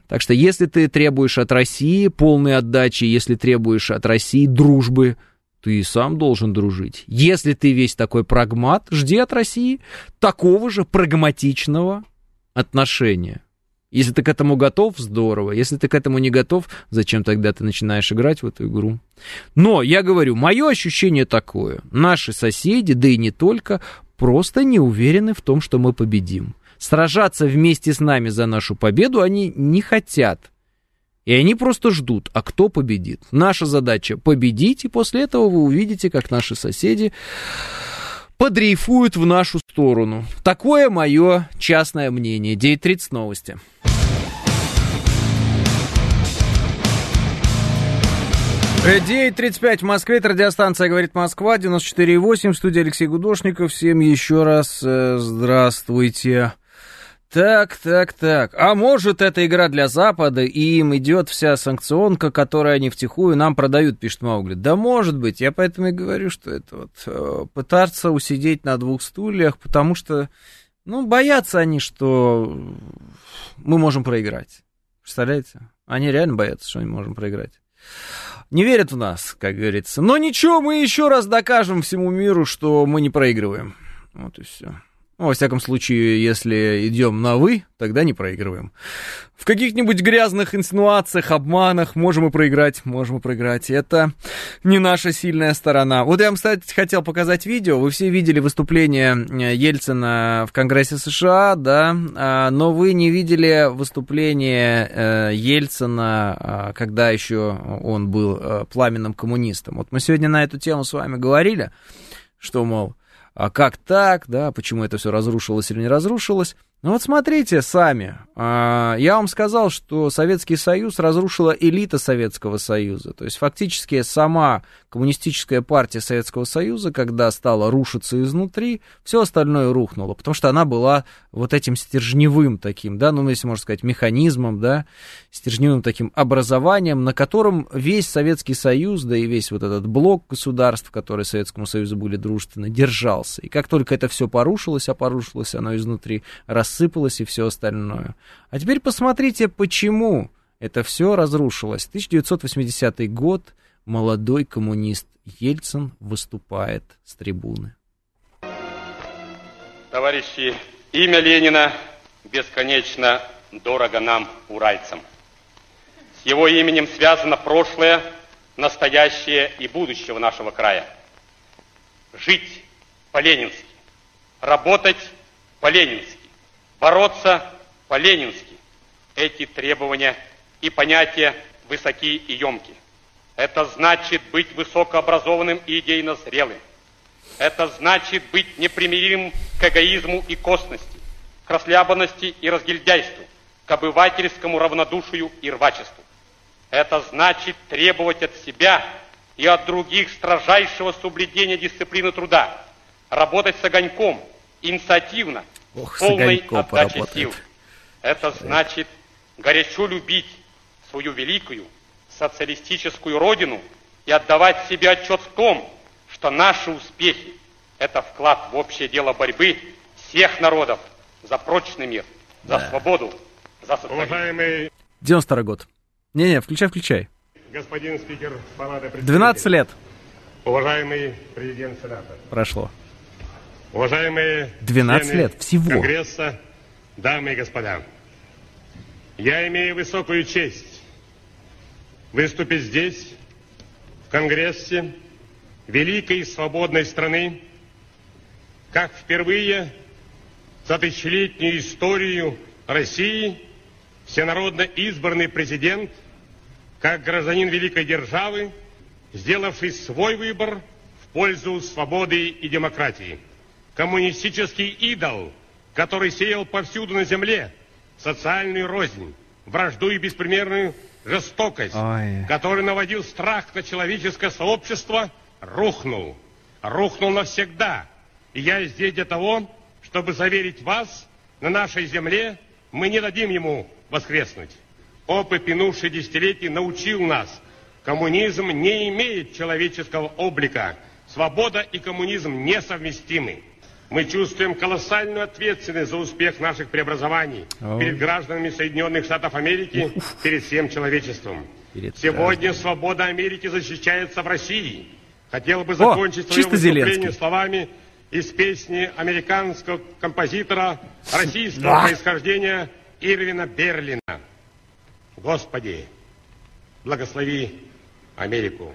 Так что если ты требуешь от России полной отдачи, если требуешь от России дружбы, ты и сам должен дружить. Если ты весь такой прагмат, жди от России такого же прагматичного отношения. Если ты к этому готов, здорово. Если ты к этому не готов, зачем тогда ты начинаешь играть в эту игру? Но, я говорю, мое ощущение такое. Наши соседи, да и не только, просто не уверены в том, что мы победим. Сражаться вместе с нами за нашу победу они не хотят. И они просто ждут, а кто победит? Наша задача победить, и после этого вы увидите, как наши соседи подрейфуют в нашу сторону. Такое мое частное мнение. 9:30 новости. Идея 35 в Москве, это радиостанция «Говорит Москва», 94,8, в студии Алексей Гудошников. Всем еще раз здравствуйте. Так. А может, это игра для Запада, и им идет вся санкционка, которую они втихую нам продают, пишет Маугли. Да может быть, я поэтому и говорю, что это вот пытаться усидеть на двух стульях, потому что, ну, боятся они, что мы можем проиграть. Представляете? Они реально боятся, что мы можем проиграть. Не верят в нас, как говорится. Но ничего, мы еще раз докажем всему миру, что мы не проигрываем. Вот и все. Ну, во всяком случае, если идем на «вы», тогда не проигрываем. В каких-нибудь грязных инсинуациях, обманах можем и проиграть. Это не наша сильная сторона. Вот я вам, кстати, хотел показать видео. Вы все видели выступление Ельцина в Конгрессе США, да, но вы не видели выступление Ельцина, когда еще он был пламенным коммунистом. Вот мы сегодня на эту тему с вами говорили, что, мол, а как так, да, почему это все разрушилось или не разрушилось. Ну вот смотрите сами, я вам сказал, что Советский Союз разрушила элита Советского Союза, то есть фактически сама коммунистическая партия Советского Союза, когда стала рушиться изнутри, все остальное рухнуло, потому что она была вот этим стержневым таким, да, ну если можно сказать механизмом, да, стержневым таким образованием, на котором весь Советский Союз, да и весь вот этот блок государств, которые Советскому Союзу были дружественны, держался, и как только это все порушилось, а порушилось оно изнутри, рассыпалось и все остальное. А теперь посмотрите, почему это все разрушилось. 1980 год. Молодой коммунист Ельцин выступает с трибуны. Товарищи, имя Ленина бесконечно дорого нам, уральцам. С его именем связано прошлое, настоящее и будущее нашего края. Жить по-ленински, работать по-ленински, бороться по-ленински. Эти требования и понятия высоки и емки. Это значит быть высокообразованным и идейно зрелым. Это значит быть непримиримым к эгоизму и косности, к расхлябанности и разгильдяйству, к обывательскому равнодушию и рвачеству. Это значит требовать от себя и от других строжайшего соблюдения дисциплины труда, работать с огоньком, инициативно, полной отдачи сил. Это значит горячо любить свою великую социалистическую родину и отдавать себе отчет в том, что наши успехи – это вклад в общее дело борьбы всех народов за прочный мир, за свободу, за социализм. Уважаемый... 92-й год. Не-не, включай. Господин спикер, Палата представителей. 12 лет. Уважаемый президент Сената. Прошло. Уважаемые 12 лет всего Конгресса, дамы и господа, я имею высокую честь выступить здесь, в Конгрессе великой и свободной страны, как впервые за тысячелетнюю историю России всенародно избранный президент, как гражданин великой державы, сделавший свой выбор в пользу свободы и демократии. Коммунистический идол, который сеял повсюду на земле социальную рознь, вражду и беспримерную жестокость, который наводил страх на человеческое сообщество, рухнул. Рухнул навсегда. И я здесь для того, чтобы заверить вас, на нашей земле мы не дадим ему воскреснуть. Опыт минувших десятилетий научил нас, коммунизм не имеет человеческого облика. Свобода и коммунизм несовместимы. Мы чувствуем колоссальную ответственность за успех наших преобразований перед гражданами Соединенных Штатов Америки, перед всем человечеством. Сегодня свобода Америки защищается в России. Хотел бы закончить свое выступление словами из песни американского композитора российского происхождения Ирвина Берлина. Господи, благослови Америку.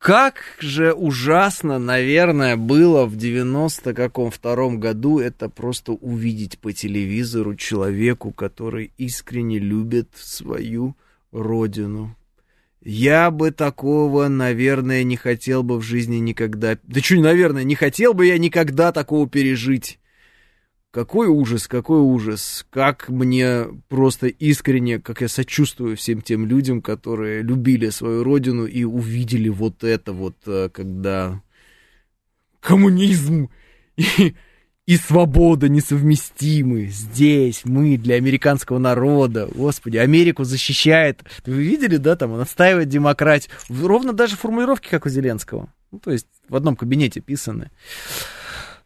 Как же ужасно, наверное, было в 92-м году это просто увидеть по телевизору человеку, который искренне любит свою родину. Я бы такого, наверное, не хотел бы в жизни никогда... Да чё, наверное, не хотел бы я никогда такого пережить. Какой ужас, какой ужас. Как мне просто искренне, как я сочувствую всем тем людям, которые любили свою родину и увидели вот это вот, когда коммунизм и свобода несовместимы здесь, мы для американского народа. Господи, Америку защищает. Вы видели, да, там, она отстаивает демократию. Ровно даже формулировки, как у Зеленского. Ну, то есть в одном кабинете писаны.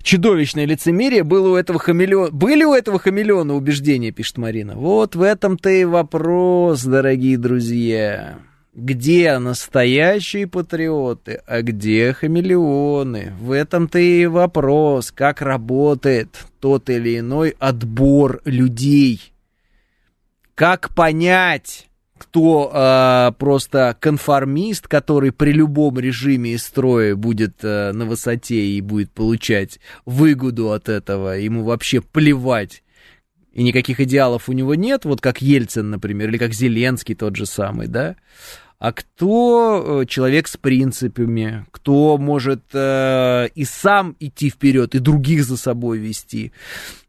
Чудовищное лицемерие было у этого хамелеона. Были у этого хамелеона убеждения, пишет Марина. Вот в этом-то и вопрос, дорогие друзья. Где настоящие патриоты, а где хамелеоны? В этом-то и вопрос, как работает тот или иной отбор людей. Как понять, кто просто конформист, который при любом режиме и строе будет на высоте и будет получать выгоду от этого, ему вообще плевать, и никаких идеалов у него нет, вот как Ельцин, например, или как Зеленский тот же самый, да? А кто человек с принципами, кто может и сам идти вперед, и других за собой вести?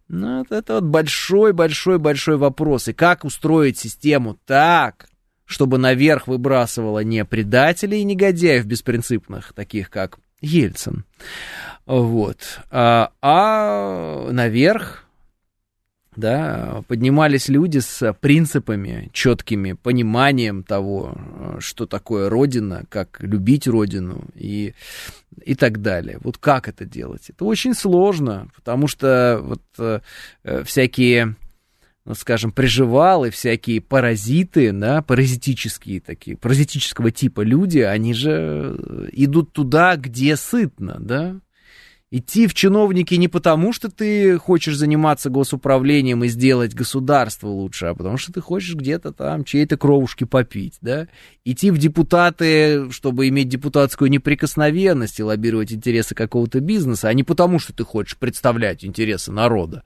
Ну, это вот большой-большой-большой вопрос. И как устроить систему так, чтобы наверх выбрасывало не предателей и негодяев беспринципных, таких как Ельцин, вот, а наверх, да, поднимались люди с принципами четкими, пониманием того, что такое Родина, как любить Родину и так далее. Вот как это делать? Это очень сложно, потому что вот всякие, ну, скажем, приживалы, всякие паразиты, да, паразитические такие, паразитического типа люди, они же идут туда, где сытно, да? Идти в чиновники не потому, что ты хочешь заниматься госуправлением и сделать государство лучше, а потому что ты хочешь где-то там чьей-то кровушки попить, да? Идти в депутаты, чтобы иметь депутатскую неприкосновенность и лоббировать интересы какого-то бизнеса, а не потому, что ты хочешь представлять интересы народа,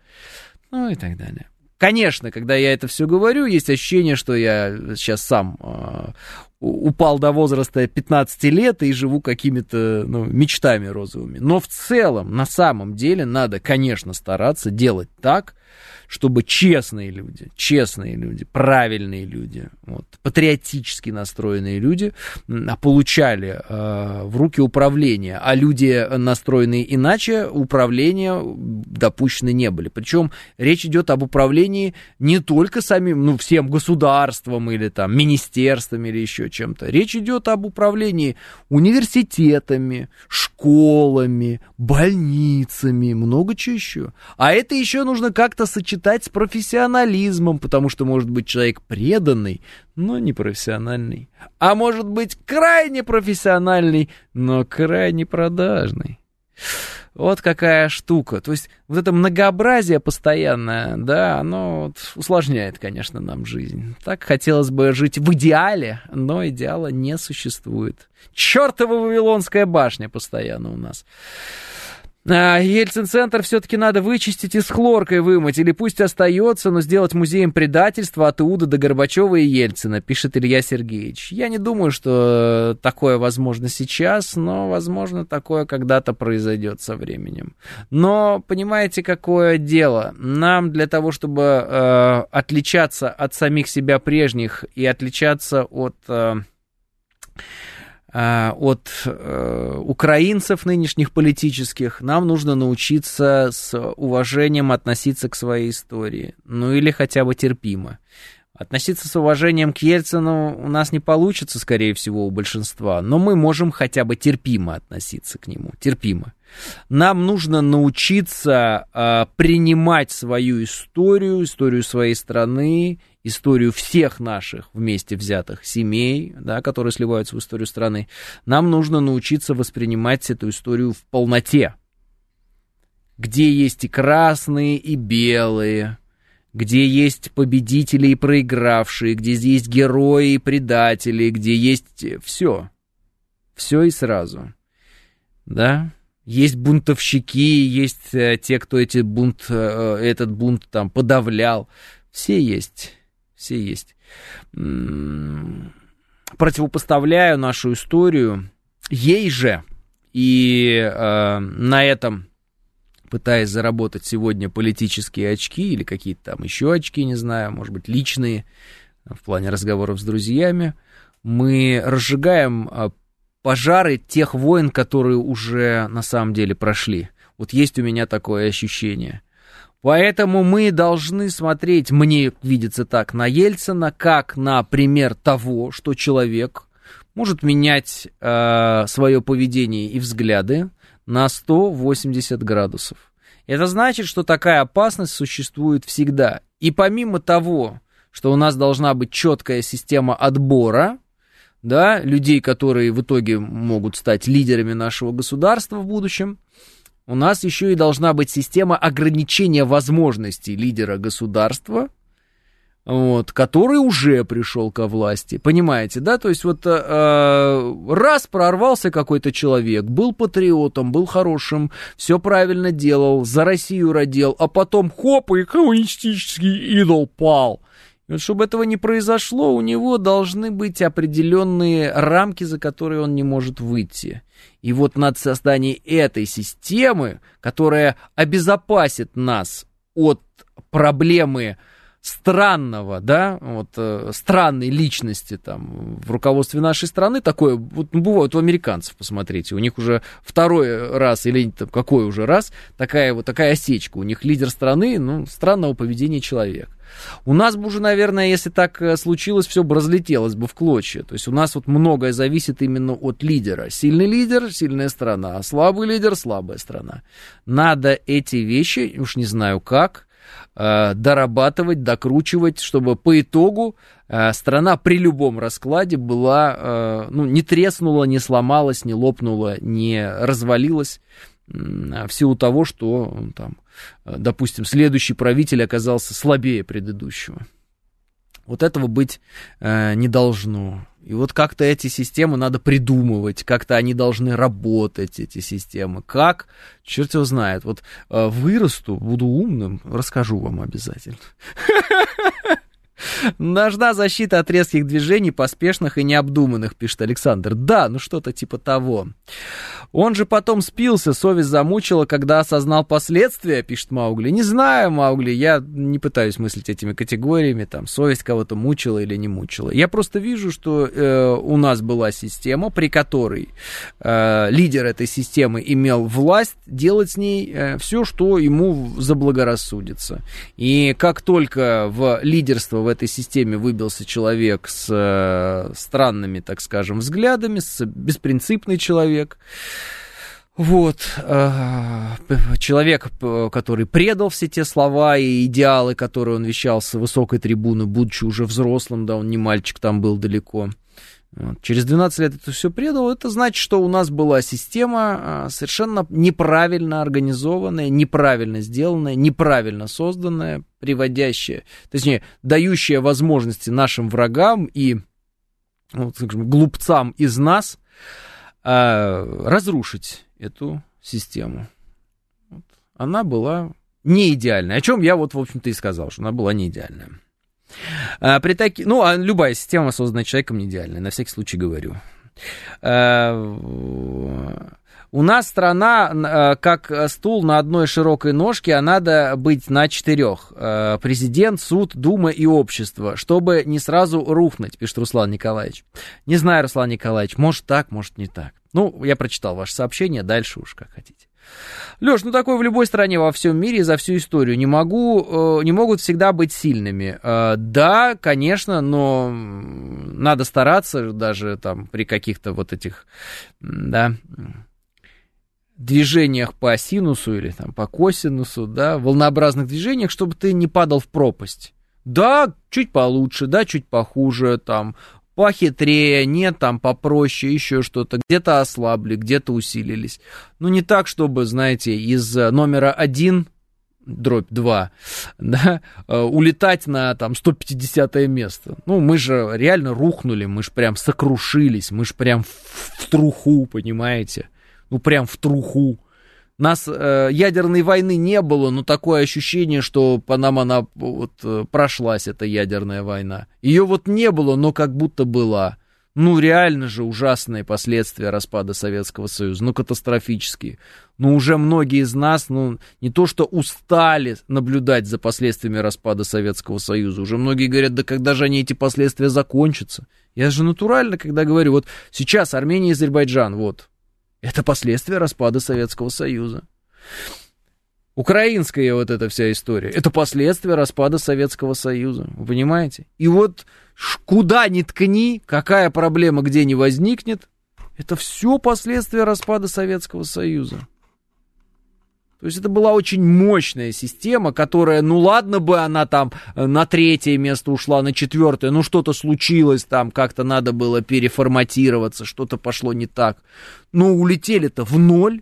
ну и так далее. Конечно, когда я это все говорю, есть ощущение, что я сейчас сам упал до возраста 15 лет и живу какими-то, ну, мечтами розовыми. Но в целом, на самом деле, надо, конечно, стараться делать так, чтобы честные люди, правильные люди, вот, патриотически настроенные люди получали в руки управление, а люди, настроенные иначе, управления допущены не были. Причем речь идет об управлении не только самим, ну, всем государством или там министерствами или еще чем-то. Речь идет об управлении университетами, школами, больницами, много чего еще. А это еще нужно как-то сочетать с профессионализмом, потому что может быть человек преданный, но не профессиональный, а может быть крайне профессиональный, но крайне продажный. Вот какая штука. То есть вот это многообразие постоянное, да, оно вот усложняет, конечно, нам жизнь. Так хотелось бы жить в идеале, но идеала не существует. Чёртова Вавилонская башня постоянно у нас. Ельцин-центр все-таки надо вычистить и с хлоркой вымыть, или пусть остается, но сделать музеем предательства от Иуды до Горбачева и Ельцина, пишет Илья Сергеевич. Я не думаю, что такое возможно сейчас, но, возможно, такое когда-то произойдет со временем. Но понимаете, какое дело? Нам для того, чтобы отличаться от самих себя прежних и отличаться от украинцев нынешних политических, нам нужно научиться с уважением относиться к своей истории. Ну или хотя бы терпимо. Относиться с уважением к Ельцину у нас не получится, скорее всего, у большинства, но мы можем хотя бы терпимо относиться к нему. Терпимо. Нам нужно научиться принимать свою историю, историю своей страны, историю всех наших вместе взятых семей, да, которые сливаются в историю страны. Нам нужно научиться воспринимать эту историю в полноте, где есть и красные, и белые, где есть победители и проигравшие, где есть герои и предатели, где есть все. Все и сразу. Да? Есть бунтовщики, есть те, кто этот бунт там подавлял. Все есть. Все есть. Противопоставляю нашу историю ей же. И на этом, пытаясь заработать сегодня политические очки или какие-то там еще очки, не знаю, может быть, личные, в плане разговоров с друзьями, мы разжигаем пожары тех войн, которые уже на самом деле прошли. Вот есть у меня такое ощущение. Поэтому мы должны смотреть, мне видится так, на Ельцина, как на пример того, что человек может менять свое поведение и взгляды на 180 градусов. Это значит, что такая опасность существует всегда. И помимо того, что у нас должна быть четкая система отбора, да, людей, которые в итоге могут стать лидерами нашего государства в будущем, у нас еще и должна быть система ограничения возможностей лидера государства, вот, который уже пришел ко власти. Понимаете, да? То есть вот раз прорвался какой-то человек, был патриотом, был хорошим, все правильно делал, за Россию родил, а потом хоп, и коммунистический идол пал. И вот, чтобы этого не произошло, у него должны быть определенные рамки, за которые он не может выйти. И вот над созданием этой системы, которая обезопасит нас от проблемы странного, да, вот странной личности там в руководстве нашей страны, такое вот, ну, бывает у американцев, посмотрите, у них уже второй раз или там, какой уже раз такая вот такая осечка, у них лидер страны, ну, странного поведения человек. У нас бы уже, наверное, если так случилось, все бы разлетелось бы в клочья. То есть у нас вот многое зависит именно от лидера. Сильный лидер, сильная страна, а слабый лидер, слабая страна. Надо эти вещи, уж не знаю как, дорабатывать, докручивать, чтобы по итогу страна при любом раскладе была, ну, не треснула, не сломалась, не лопнула, не развалилась в силу того, что там, допустим, следующий правитель оказался слабее предыдущего. Вот этого быть не должно. И вот как-то эти системы надо придумывать, как-то они должны работать, эти системы. Как? Черт его знает. Вот вырасту, буду умным, расскажу вам обязательно. Нужна защита от резких движений, поспешных и необдуманных, пишет Александр. Да, ну что-то типа того. Он же потом спился, совесть замучила, когда осознал последствия, пишет Маугли. Не знаю, Маугли, я не пытаюсь мыслить этими категориями, там, совесть кого-то мучила или не мучила. Я просто вижу, что у нас была система, при которой лидер этой системы имел власть делать с ней все, что ему заблагорассудится. И как только в лидерство в этой системе выбился человек с странными, так скажем, взглядами, беспринципный человек. Вот, человек, который предал все те слова и идеалы, которые он вещал с высокой трибуны, будучи уже взрослым, да, он не мальчик там был далеко. Вот. Через 12 лет это все предало. Это значит, что у нас была система совершенно неправильно организованная, неправильно сделанная, неправильно созданная, приводящая, точнее, дающая возможности нашим врагам и, ну, скажем, глупцам из нас разрушить эту систему. Вот. Она была не идеальная. О чем я вот, в общем-то, и сказал, что она была не идеальная. Любая система, созданная человеком, не идеальная, на всякий случай говорю. У нас страна как стул на одной широкой ножке, а надо быть на четырех. Президент, суд, дума и общество, чтобы не сразу рухнуть, пишет Руслан Николаевич. Не знаю, Руслан Николаевич, может так, может не так. Я прочитал ваше сообщение, дальше уж как хотите. Леш, такое в любой стране во всем мире за всю историю. Не могут всегда быть сильными. Да, конечно, но надо стараться даже там при каких-то вот этих, да, движениях по синусу или там по косинусу, да, волнообразных движениях, чтобы ты не падал в пропасть. Да, чуть получше, да, чуть похуже, там, похитрее, нет, там, попроще, еще что-то. Где-то ослабли, где-то усилились. Не так, чтобы, знаете, из номера 1/2, да, улетать на, там, 150-е место. Мы же реально рухнули, мы же прям сокрушились, мы же прям в труху, понимаете? Прям в труху. Нас ядерной войны не было, но такое ощущение, что по нам она вот прошлась, эта ядерная война. Ее вот не было, но как будто была. Реально же ужасные последствия распада Советского Союза, катастрофические. Уже многие из нас, не то что устали наблюдать за последствиями распада Советского Союза, уже многие говорят, да когда же они, эти последствия, закончатся? Я же натурально, когда говорю, вот сейчас Армения и Азербайджан, вот. Это последствия распада Советского Союза. Украинская вот эта вся история. Это последствия распада Советского Союза. Вы понимаете? И вот куда ни ткни, какая проблема где ни возникнет, это все последствия распада Советского Союза. То есть это была очень мощная система, которая, ладно бы она там на 3-е место ушла, на 4-е, что-то случилось там, как-то надо было переформатироваться, что-то пошло не так. Но улетели-то в ноль,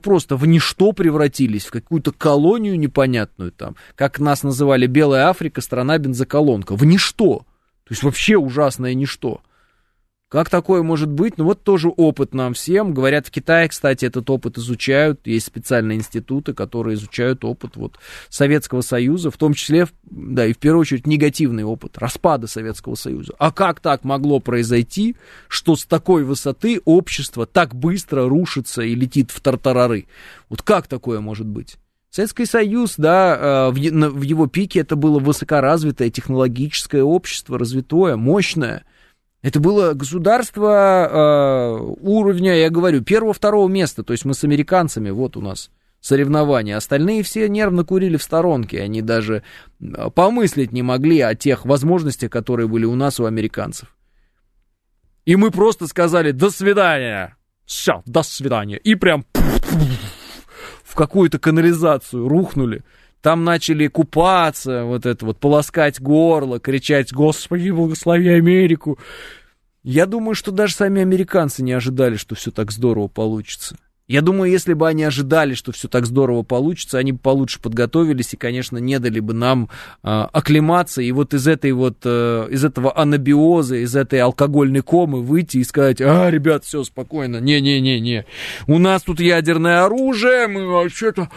просто в ничто превратились, в какую-то колонию непонятную там, как нас называли, Белая Африка, страна-бензоколонка, в ничто, то есть вообще ужасное ничто. Как такое может быть? Тоже опыт нам всем. Говорят, в Китае, кстати, этот опыт изучают. Есть специальные институты, которые изучают опыт Советского Союза, в том числе, да, и в первую очередь негативный опыт распада Советского Союза. А как так могло произойти, что с такой высоты общество так быстро рушится и летит в тартарары? Как такое может быть? Советский Союз, да, в его пике это было высокоразвитое технологическое общество, развитое, мощное. Это было государство уровня, я говорю, 1-2 места. То есть мы с американцами, у нас соревнования. Остальные все нервно курили в сторонке. Они даже помыслить не могли о тех возможностях, которые были у нас, у американцев. И мы просто сказали «до свидания». Все, до свидания. И прям в какую-то канализацию рухнули. Там начали купаться, полоскать горло, кричать «Господи, благослови Америку!». Я думаю, что даже сами американцы не ожидали, что все так здорово получится. Я думаю, если бы они ожидали, что все так здорово получится, они бы получше подготовились и, конечно, не дали бы нам оклематься и из этого анабиоза, из этой алкогольной комы выйти и сказать: ребят, все, спокойно, не-не-не-не, у нас тут ядерное оружие, мы вообще-то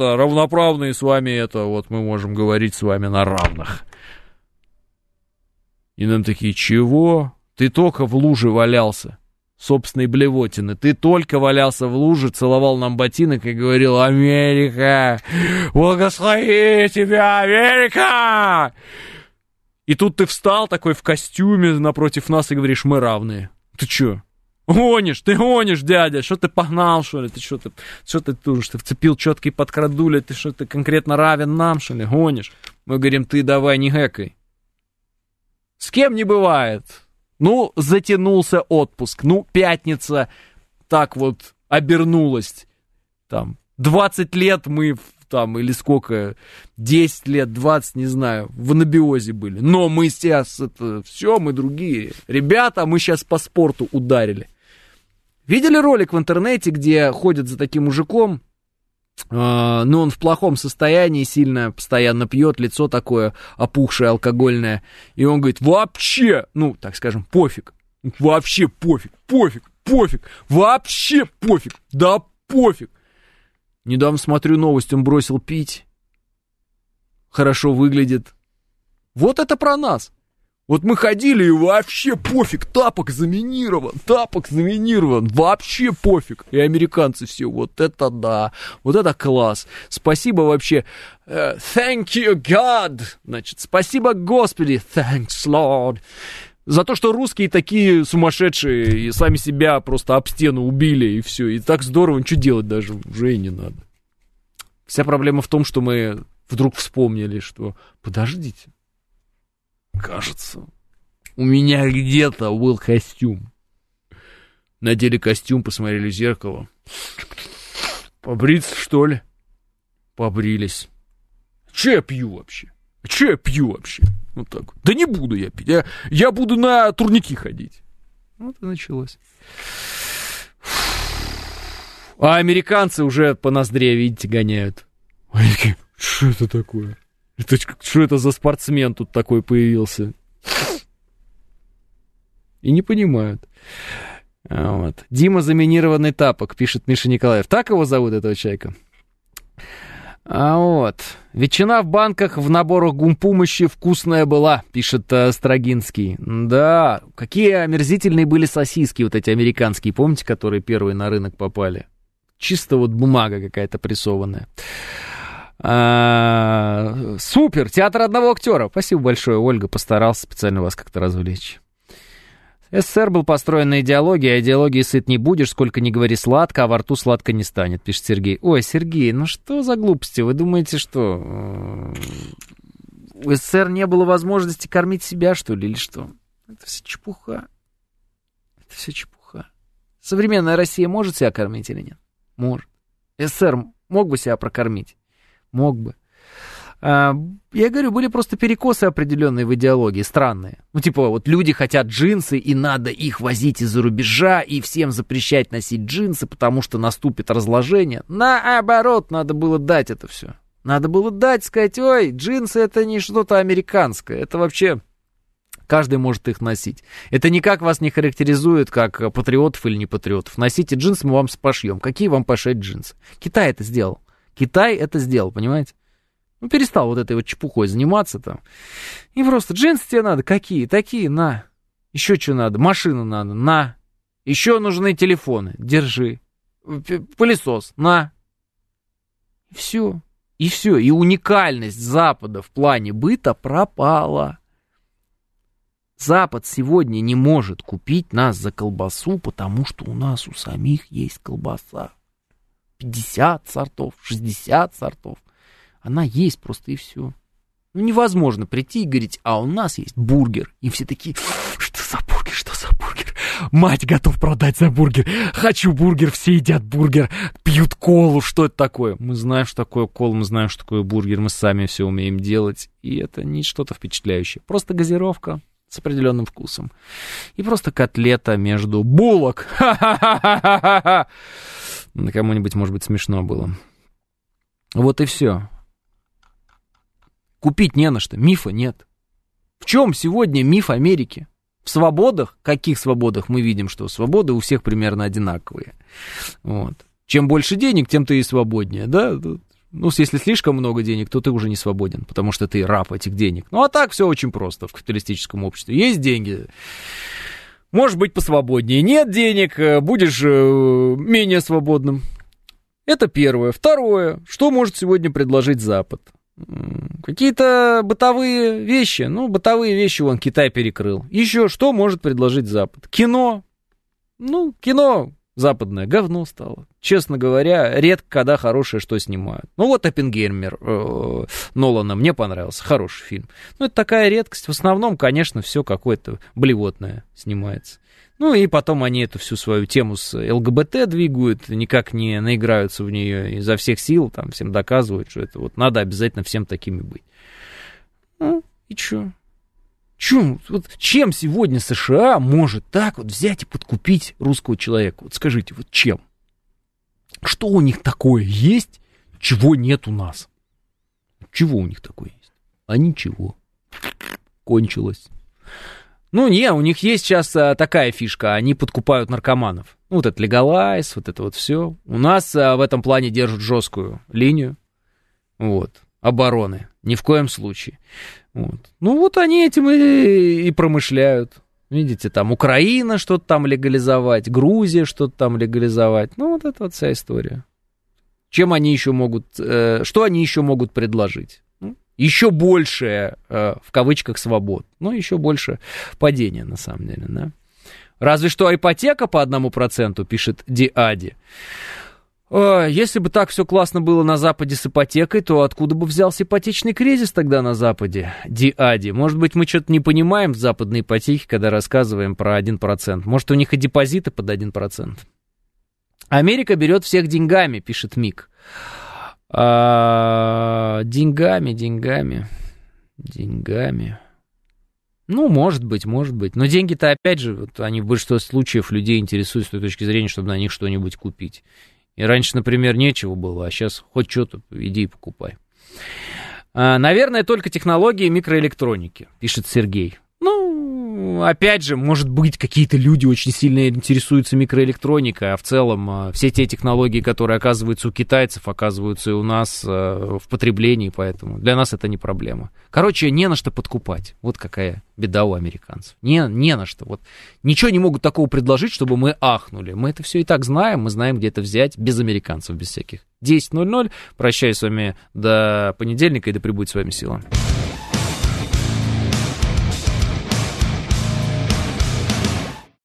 равноправные с вами, мы можем говорить с вами на равных. И нам такие: чего? Ты только в луже валялся, собственной блевотины. Ты только валялся в луже, целовал нам ботинок и говорил: Америка, благослови тебя, Америка! И тут ты встал такой в костюме напротив нас и говоришь: мы равные. Ты чё? Ты гонишь, дядя, что ты погнал, что ли, ты вцепил четкий под крадули, ты что, ты конкретно равен нам, что ли, гонишь? Мы говорим: ты давай не гэкай. С кем не бывает. Затянулся отпуск, пятница так обернулась, 20 лет мы там или сколько, 10 лет, 20, не знаю, в анабиозе были. Но мы сейчас, это все, мы другие ребята, мы сейчас по спорту ударили. Видели ролик в интернете, где ходят за таким мужиком, но он в плохом состоянии, сильно постоянно пьет, лицо такое опухшее, алкогольное. И он говорит, вообще, ну, так скажем, пофиг. Вообще пофиг, пофиг, пофиг, вообще пофиг, да пофиг. Недавно смотрю новость, он бросил пить, хорошо выглядит. Вот это про нас. Вот мы ходили и вообще пофиг, тапок заминирован, вообще пофиг. И американцы все, вот это да, вот это класс. Спасибо вообще, thank you God, значит, спасибо Господи, thanks Lord. За то, что русские такие сумасшедшие и сами себя просто об стену убили и все. И так здорово, ничего делать даже уже и не надо. Вся проблема в том, что мы вдруг вспомнили, что подождите. Кажется, у меня где-то был костюм. Надели костюм, посмотрели в зеркало. Побриться, что ли? Побрились. Че я пью вообще? Вот так вот. Да не буду я пить. Я буду на турники ходить. Вот и началось. А американцы уже по ноздре, видите, гоняют. Они такие, что это такое? Что это за спортсмен тут такой появился? И не понимают. Вот. Дима заминированный тапок, пишет Миша Николаев. Так его зовут, этого человека? А вот. Ветчина в банках в наборах гумпомощи вкусная была, пишет Строгинский. Да, какие омерзительные были сосиски вот эти американские, помните, которые первые на рынок попали? Чисто вот бумага какая-то прессованная. Супер, театр одного актера. Спасибо большое, Ольга, постарался специально вас как-то развлечь. СССР был построен на идеологии, а идеологии сыт не будешь, сколько ни говори сладко, а во рту сладко не станет, пишет Сергей. Ой, Сергей, ну что за глупости? Вы думаете, что у СССР не было возможности кормить себя, что ли, или что? Это все чепуха. Это все чепуха. Современная Россия может себя кормить или нет? Может. СССР мог бы себя прокормить? Мог бы. Я говорю, были просто перекосы определенные в идеологии, странные. Ну, типа, вот люди хотят джинсы, и надо их возить из-за рубежа, и всем запрещать носить джинсы, потому что наступит разложение. Наоборот, надо было дать это все. Надо было дать, сказать, ой, джинсы это не что-то американское, это вообще... Каждый может их носить. Это никак вас не характеризует, как патриотов или не патриотов. Носите джинсы, мы вам пошьем. Какие вам пошить джинсы? Китай это сделал. Китай это сделал, понимаете? Ну, перестал вот этой вот чепухой заниматься там. И просто джинсы тебе надо, какие? Такие, на. Еще что надо? Машину надо, на. Еще нужны телефоны, держи. Пылесос, на. И все. И все. И уникальность Запада в плане быта пропала. Запад сегодня не может купить нас за колбасу, потому что у нас у самих есть колбаса. 50 сортов, 60 сортов. Она есть просто и все. Ну, невозможно прийти и говорить, а у нас есть бургер. И все такие, что за бургер? Мать готов продать за бургер. Хочу бургер, все едят бургер, пьют колу, что это такое? Мы знаем, что такое кола, мы знаем, что такое бургер, мы сами все умеем делать. И это не что-то впечатляющее. Просто газировка с определенным вкусом. И просто котлета между булок. Ха-ха-ха-ха-ха-ха. Кому-нибудь, может быть, смешно было. Вот и все. Купить не на что, мифа нет. В чем сегодня миф Америки? В свободах? Каких свободах? Мы видим, что свободы у всех примерно одинаковые. Вот. Чем больше денег, тем ты и свободнее, да? Ну, если слишком много денег, то ты уже не свободен, потому что ты раб этих денег. Ну, а так все очень просто в капиталистическом обществе. Есть деньги... Может быть, посвободнее. Нет денег, будешь менее свободным. Это первое. Второе. Что может сегодня предложить Запад? Какие-то бытовые вещи. Ну, бытовые вещи вон Китай перекрыл. Еще что может предложить Запад? Кино. Ну, кино западное говно стало. Честно говоря, редко когда хорошее что снимают. Ну вот «Оппенгеймер» Нолана мне понравился, хороший фильм. Ну это такая редкость, в основном, конечно, все какое-то блевотное снимается. Ну и потом они эту всю свою тему с ЛГБТ двигают, никак не наиграются в нее изо всех сил, там всем доказывают, что это вот надо обязательно всем такими быть. Ну и чё? Чем сегодня США может так вот взять и подкупить русского человека? Вот скажите, вот чем? Что у них такое есть, чего нет у нас? Чего у них такое есть? А ничего. Кончилось. Ну, не, у них есть сейчас такая фишка, они подкупают наркоманов. Ну, вот это легалайз, вот это вот все. У нас в этом плане держат жесткую линию. Вот. Обороны. Ни в коем случае. Вот. Ну, вот они этим и промышляют. Видите, там Украина что-то там легализовать, Грузия что-то там легализовать. Ну, вот это вот вся история. Чем они еще могут... что они еще могут предложить? Ну, еще больше, в кавычках, свобод. Ну, еще больше падения, на самом деле, да. Разве что ипотека по 1%, пишет Диади. Если бы так все классно было на Западе с ипотекой, то откуда бы взялся ипотечный кризис тогда на Западе? Диади. Может быть, мы что-то не понимаем в западной ипотеке, когда рассказываем про 1%. Может, у них и депозиты под 1%. Америка берет всех деньгами, пишет Мик. Деньгами. Ну, может быть. Но деньги-то, опять же, вот они в большинстве случаев людей интересуют с той точки зрения, чтобы на них что-нибудь купить. И раньше, например, нечего было, а сейчас хоть что-то иди и покупай. Наверное, только технологии микроэлектроники, пишет Сергей. Ну, опять же, может быть, какие-то люди очень сильно интересуются микроэлектроникой, а в целом все те технологии, которые оказываются у китайцев, оказываются и у нас в потреблении, поэтому для нас это не проблема. Короче, не на что подкупать. Вот какая беда у американцев. Не на что. Вот. Ничего не могут такого предложить, чтобы мы ахнули. Мы это все и так знаем, мы знаем, где это взять без американцев, без всяких. 10:00. Прощаюсь с вами до понедельника и да пребудет с вами сила.